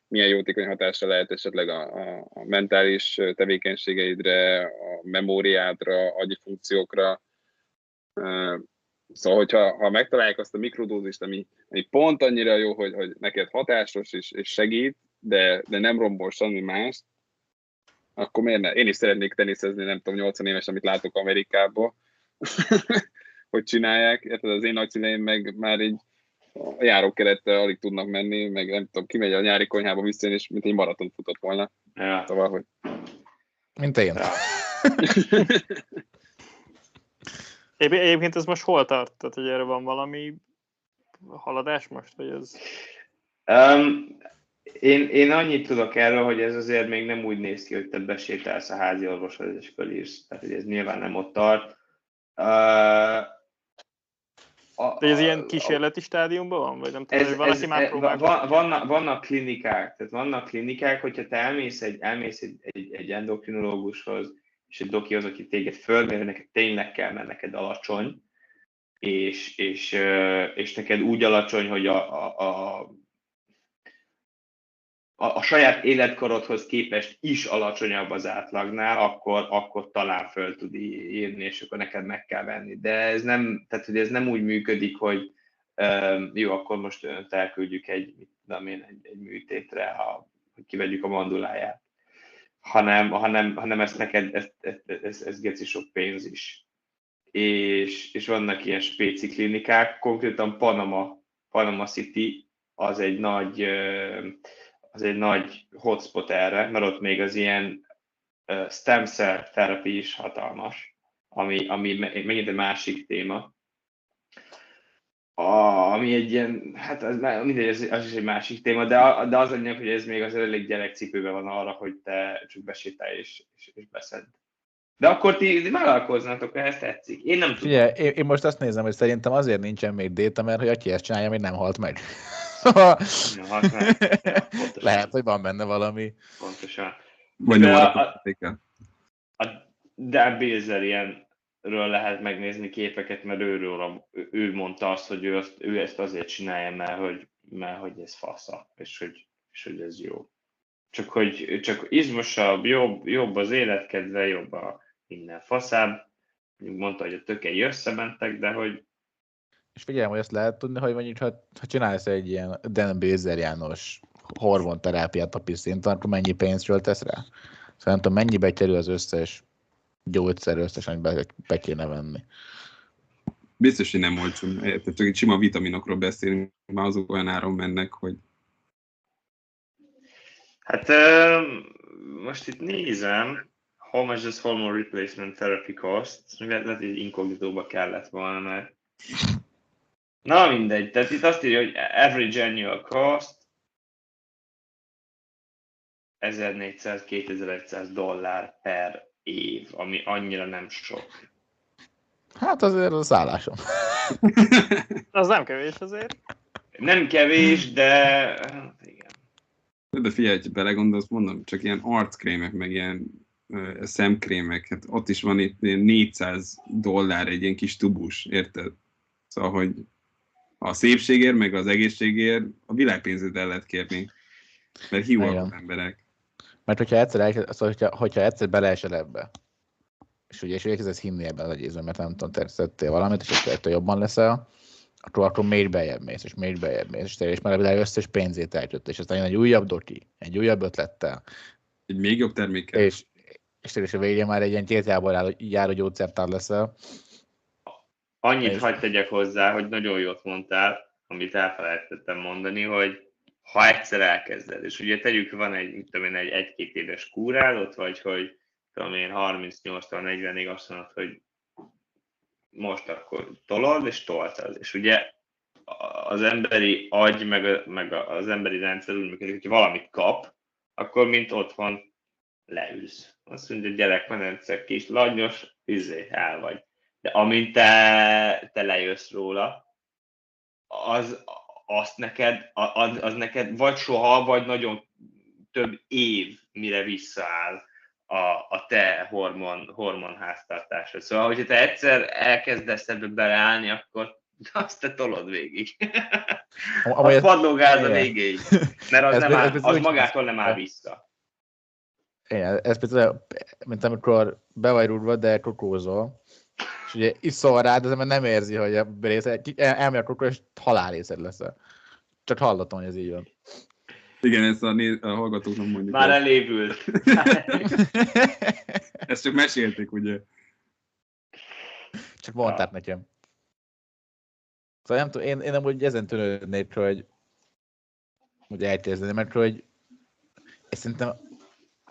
milyen jótékony hatása lehet esetleg a mentális tevékenységeidre, a memóriádra, agyi funkciókra. Szóval, hogyha megtalálják azt a mikrodózist, ami pont annyira jó, hogy neked hatásos és segít, de nem rombol semmi mást, akkor miért ne? Én is szeretnék teniszezni, nem tudom, 80 éves, amit látok Amerikában, hogy csinálják. Érted, az én nagyszüleim meg már így a járókerettel alig tudnak menni, meg nem tudom, kimegy a nyári konyhába vissza, és mint egy maraton futott volna. Ja. Szóval, hogy... Mint én. Ja. Egyébként ez most hol tart? Tehát, hogy erre van valami haladás most? Vagy ez... Én annyit tudok erről, hogy ez azért még nem úgy néz ki, hogy te besétálsz a házi orvoshoz és fölírsz. Tehát, hogy ez nyilván nem ott tart. Ez ilyen kísérleti stádiumban van? Vagy nem tudom, valaki már próbálkozik? Vannak klinikák. Tehát vannak klinikák, hogyha te elmész egy endokrinológushoz, és egy dokihoz, aki téged fölmér, neked tényleg kell, mert neked alacsony, és neked úgy alacsony, hogy a saját életkorodhoz képest is alacsonyabb az átlagnál, akkor talán föl tud írni, és akkor neked meg kell venni. De ez nem, tehát, hogy ez nem úgy működik, hogy jó, akkor most önt elküldjük egy műtétre, hogy kivegyük a manduláját. Hanem ez neked, ez geci sok pénz is. És vannak ilyen spéci klinikák, konkrétan Panama City az egy nagy hotspot erre, mert ott még az ilyen stem cell therapy is hatalmas, ami megint egy másik téma. Ami egy ilyen, hát az is egy másik téma, de az lényeg, hogy ez még az elég gyerekcipőben van arra, hogy te csak besétálj és beszedd. De akkor ti vállalkoznátok, ehhez tetszik. Én nem tudom. Ugye, én most azt nézem, hogy szerintem azért nincsen még déta, mert hogy aki ezt csinálja, még nem halt meg. Lehet, hogy van benne valami. Pontosan. De a Dan Bilzerianről lehet megnézni képeket, mert ő mondta azt, hogy ő ezt azért csinálja, mert hogy ez fasza, és hogy ez jó. Csak izmosabb, jobb az életkedve, jobb a minden faszább. Mondta, hogy a tökei összementek, de hogy... És figyelj, hogy azt lehet tudni, hogy mondjuk, ha csinálsz egy ilyen Dan Bilzerianos hormonterápiát a piszinton, akkor mennyi pénzről tesz rá? Szóval nem tudom, mennyibe kerül az összes gyógyszer összesen, amit be kéne venni. Biztos, hogy nem olcsó. Tehát csak egy sima vitaminokról beszélünk, már azok olyan áron mennek, hogy... Hát most itt nézem, how much does hormone replacement therapy cost? Lehet, hogy inkognitóba kellett volna, mert... Na mindegy, tehát itt azt írja, hogy average annual cost $1,400–2,100 per év, ami annyira nem sok. Hát azért az állásom. Az nem kevés azért. Nem kevés, de... Hát igen. De figyelj, ha belegondolsz, mondom, csak ilyen arckrémek, meg ilyen szemkrémek, hát ott is van itt $400 egy ilyen kis tubus, érted? Szóval, hogy a szépségért, meg az egészségért a világpénzét el lehet kérni, mert hívják az emberek. Mert hogyha egyszer beleesel ebbe, és ugye elkezdesz hinni ebben az egészben, mert nem tudom, te szedtél valamit, és akkor ettől jobban leszel, akkor még beljebb mész, és még beljebb mész, és már a világ összes pénzét eltört, és aztán jön egy újabb doki, egy újabb ötlettel. Egy még jobb termékkel. És a végén már egy ilyen tiltjából járó gyógyszertár leszel. Annyit hadd tegyek hozzá, hogy nagyon jót mondtál, amit elfelejtettem mondani, hogy ha egyszer elkezded, és ugye tegyük, van egy-két éves kúrálót, vagy hogy tudom én 38-40-ig azt mondod, hogy most akkor tolod, és toltad. És ugye az emberi agy, meg az emberi rendszer úgy működik, hogy valamit kap, akkor mint otthon leülsz. Azt mondja, gyerek, menetszek kis langyos, el vagy. De amint te lejössz róla, az neked vagy soha, vagy nagyon több év, mire visszaáll a te hormon háztartásra. Szóval, hogyha te egyszer elkezdesz ebbe beleállni, akkor azt te tolod végig. A padlógáz a végéig. Mert az magától nem áll vissza. Igen, ez például, mint amikor be vagy rúgva, de kokózol, és ugye iszol rád, de az ember nem érzi, hogy a része, elmegy a kokó, és halálészed leszel. Csak hallottam, hogy ez így van. Igen, ezt a hallgatóknak mondjuk. Már elévült. Ezt csak mesélték, ugye? Csak mondták nekem. Szóval nem tudom, én amúgy ezen törődnék, hogy eltérzeném, mert hogy szerintem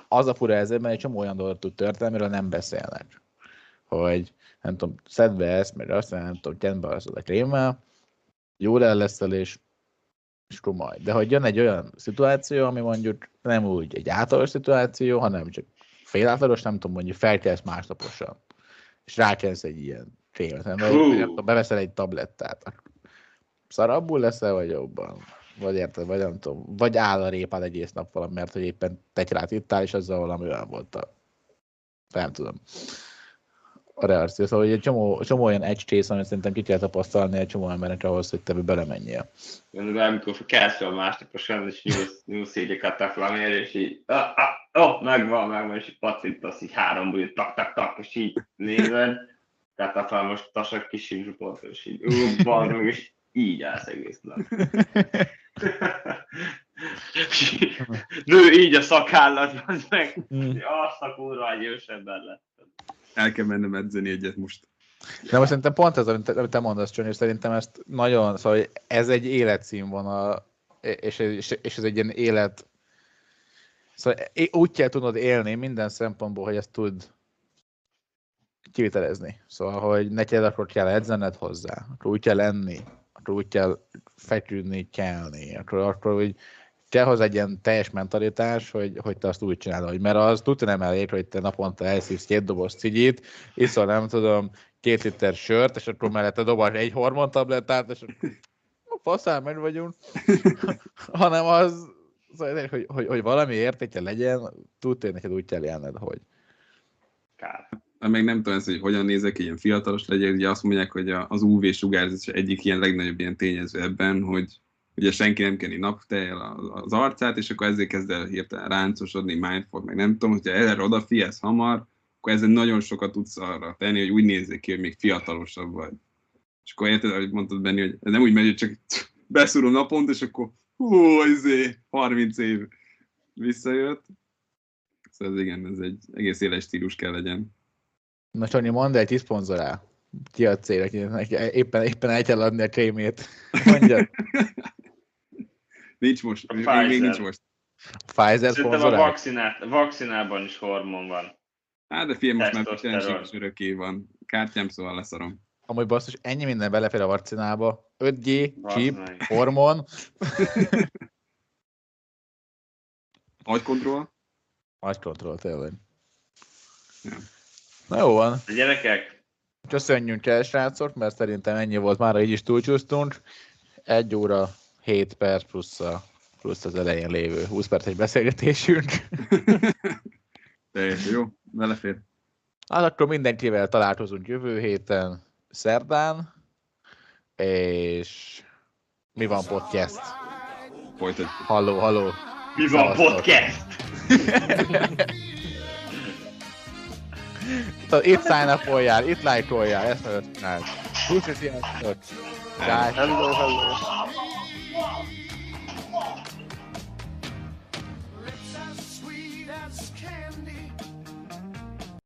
az a fura ezért, mert egy csomó olyan dolgot tud történni, amiről nem beszélnek. Hogy nem tudom, szedd be ezt, mert aztán nem tudom, kedve alszod a krémmel, jól el leszel, és komoly. De hogy jön egy olyan szituáció, ami mondjuk nem úgy egy általános szituáció, hanem csak fél általános, nem tudom, mondjuk felkelsz másnaposan, és rákelsz egy ilyen krémet, nem beveszel egy tablettát. Szarabbul leszel, vagy jobban? Vagy érted, vagy nem tudom, vagy áll a répád egész nap valami, mert hogy éppen tetyelát ittál, és azzal valami olyan volt a... nem tudom. A reakció. Szóval egy csomó olyan egy csész, amit szerintem ki kell tapasztalni egy csomó embernek ahhoz, hogy te belemenjél. Amikor kelsz fel másnaposan, és nyúlsz így a kataflamért, és így megvan, és így pacintasz így három bújt, tak, és így nézed, kataflamos tasak kisimzsupoltól, és így bazdmeg, és így állsz egész nap. Nő így a szakállat, az meg, azt a kurva egy ősebben lett. El kell mennem edzeni egyet most. De most szerintem pont ez, amit te mondasz, Csony, és szerintem ezt nagyon, szóval ez egy életszínvonal, és ez egy ilyen élet, szóval úgy kell tudnod élni minden szempontból, hogy ezt tud kivitelezni. Szóval, hogy neked akkor kell edzened hozzá, akkor úgy kell lenni, akkor úgy kell feküdni, kelni, akkor úgy kell hozzá egy ilyen teljes mentalitás, hogy te azt úgy csinálod, mert az tudja nem elég, hogy te naponta elszívsz 2 doboz cigyit, iszol nem tudom 2 liter sört, és akkor mellette dobálsz egy hormontablettát, és faszál, meg vagyunk, hanem az, hogy valami értéke legyen, tudja, hogy neked úgy kell élned, hogy. Kár. Meg nem tudom, hogy hogyan nézek, ilyen fiatalos legyek, ugye azt mondják, hogy az UV-sugárzás egyik ilyen legnagyobb ilyen tényező ebben, hogy ugye senki nem kenni naptejjel az arcát, és akkor ezért kezd el hirtelen ráncosodni, mindfog, meg nem tudom, hogyha erre odafigyelsz hamar, akkor ezzel nagyon sokat tudsz arra tenni, hogy úgy nézzék ki, hogy még fiatalosabb vagy. És akkor érted, ahogy mondtad Benni, hogy ez nem úgy megy, hogy csak beszúrom napont, és akkor 30 év visszajött. Szóval ez igen, ez egy egész éles stílus kell legyen. Na Csonyi, mondd el, ki szponzorál? Ki a cél, akinek éppen el kell adni a krémét? Mondjad! Nincs most, még nincs most. A Pfizer szponzorál? A vakcinában is hormon van. Hát de figyelj, most már teljesen örökké van. Kártyám, szóval leszarom. Amúgy basszus, ennyi minden belefér a vakcinába. 5G, chip, hormon. Agykontroll? Agykontroll, tényleg. Ja. Na jó van. A gyerekek! Köszönjünk el, srácok, mert szerintem ennyi volt már, így is túlcsúsztunk. 1 óra 7 perc plusz az elején lévő 20 perces beszélgetésünk. Teljesen jó, belefér. Hát akkor mindenkivel találkozunk jövő héten, szerdán, és mi van podcast? Halló. Mi van podcast? Itt sign-upoljál, itt like-oljál, ezt nagyon csinálsz. Hello.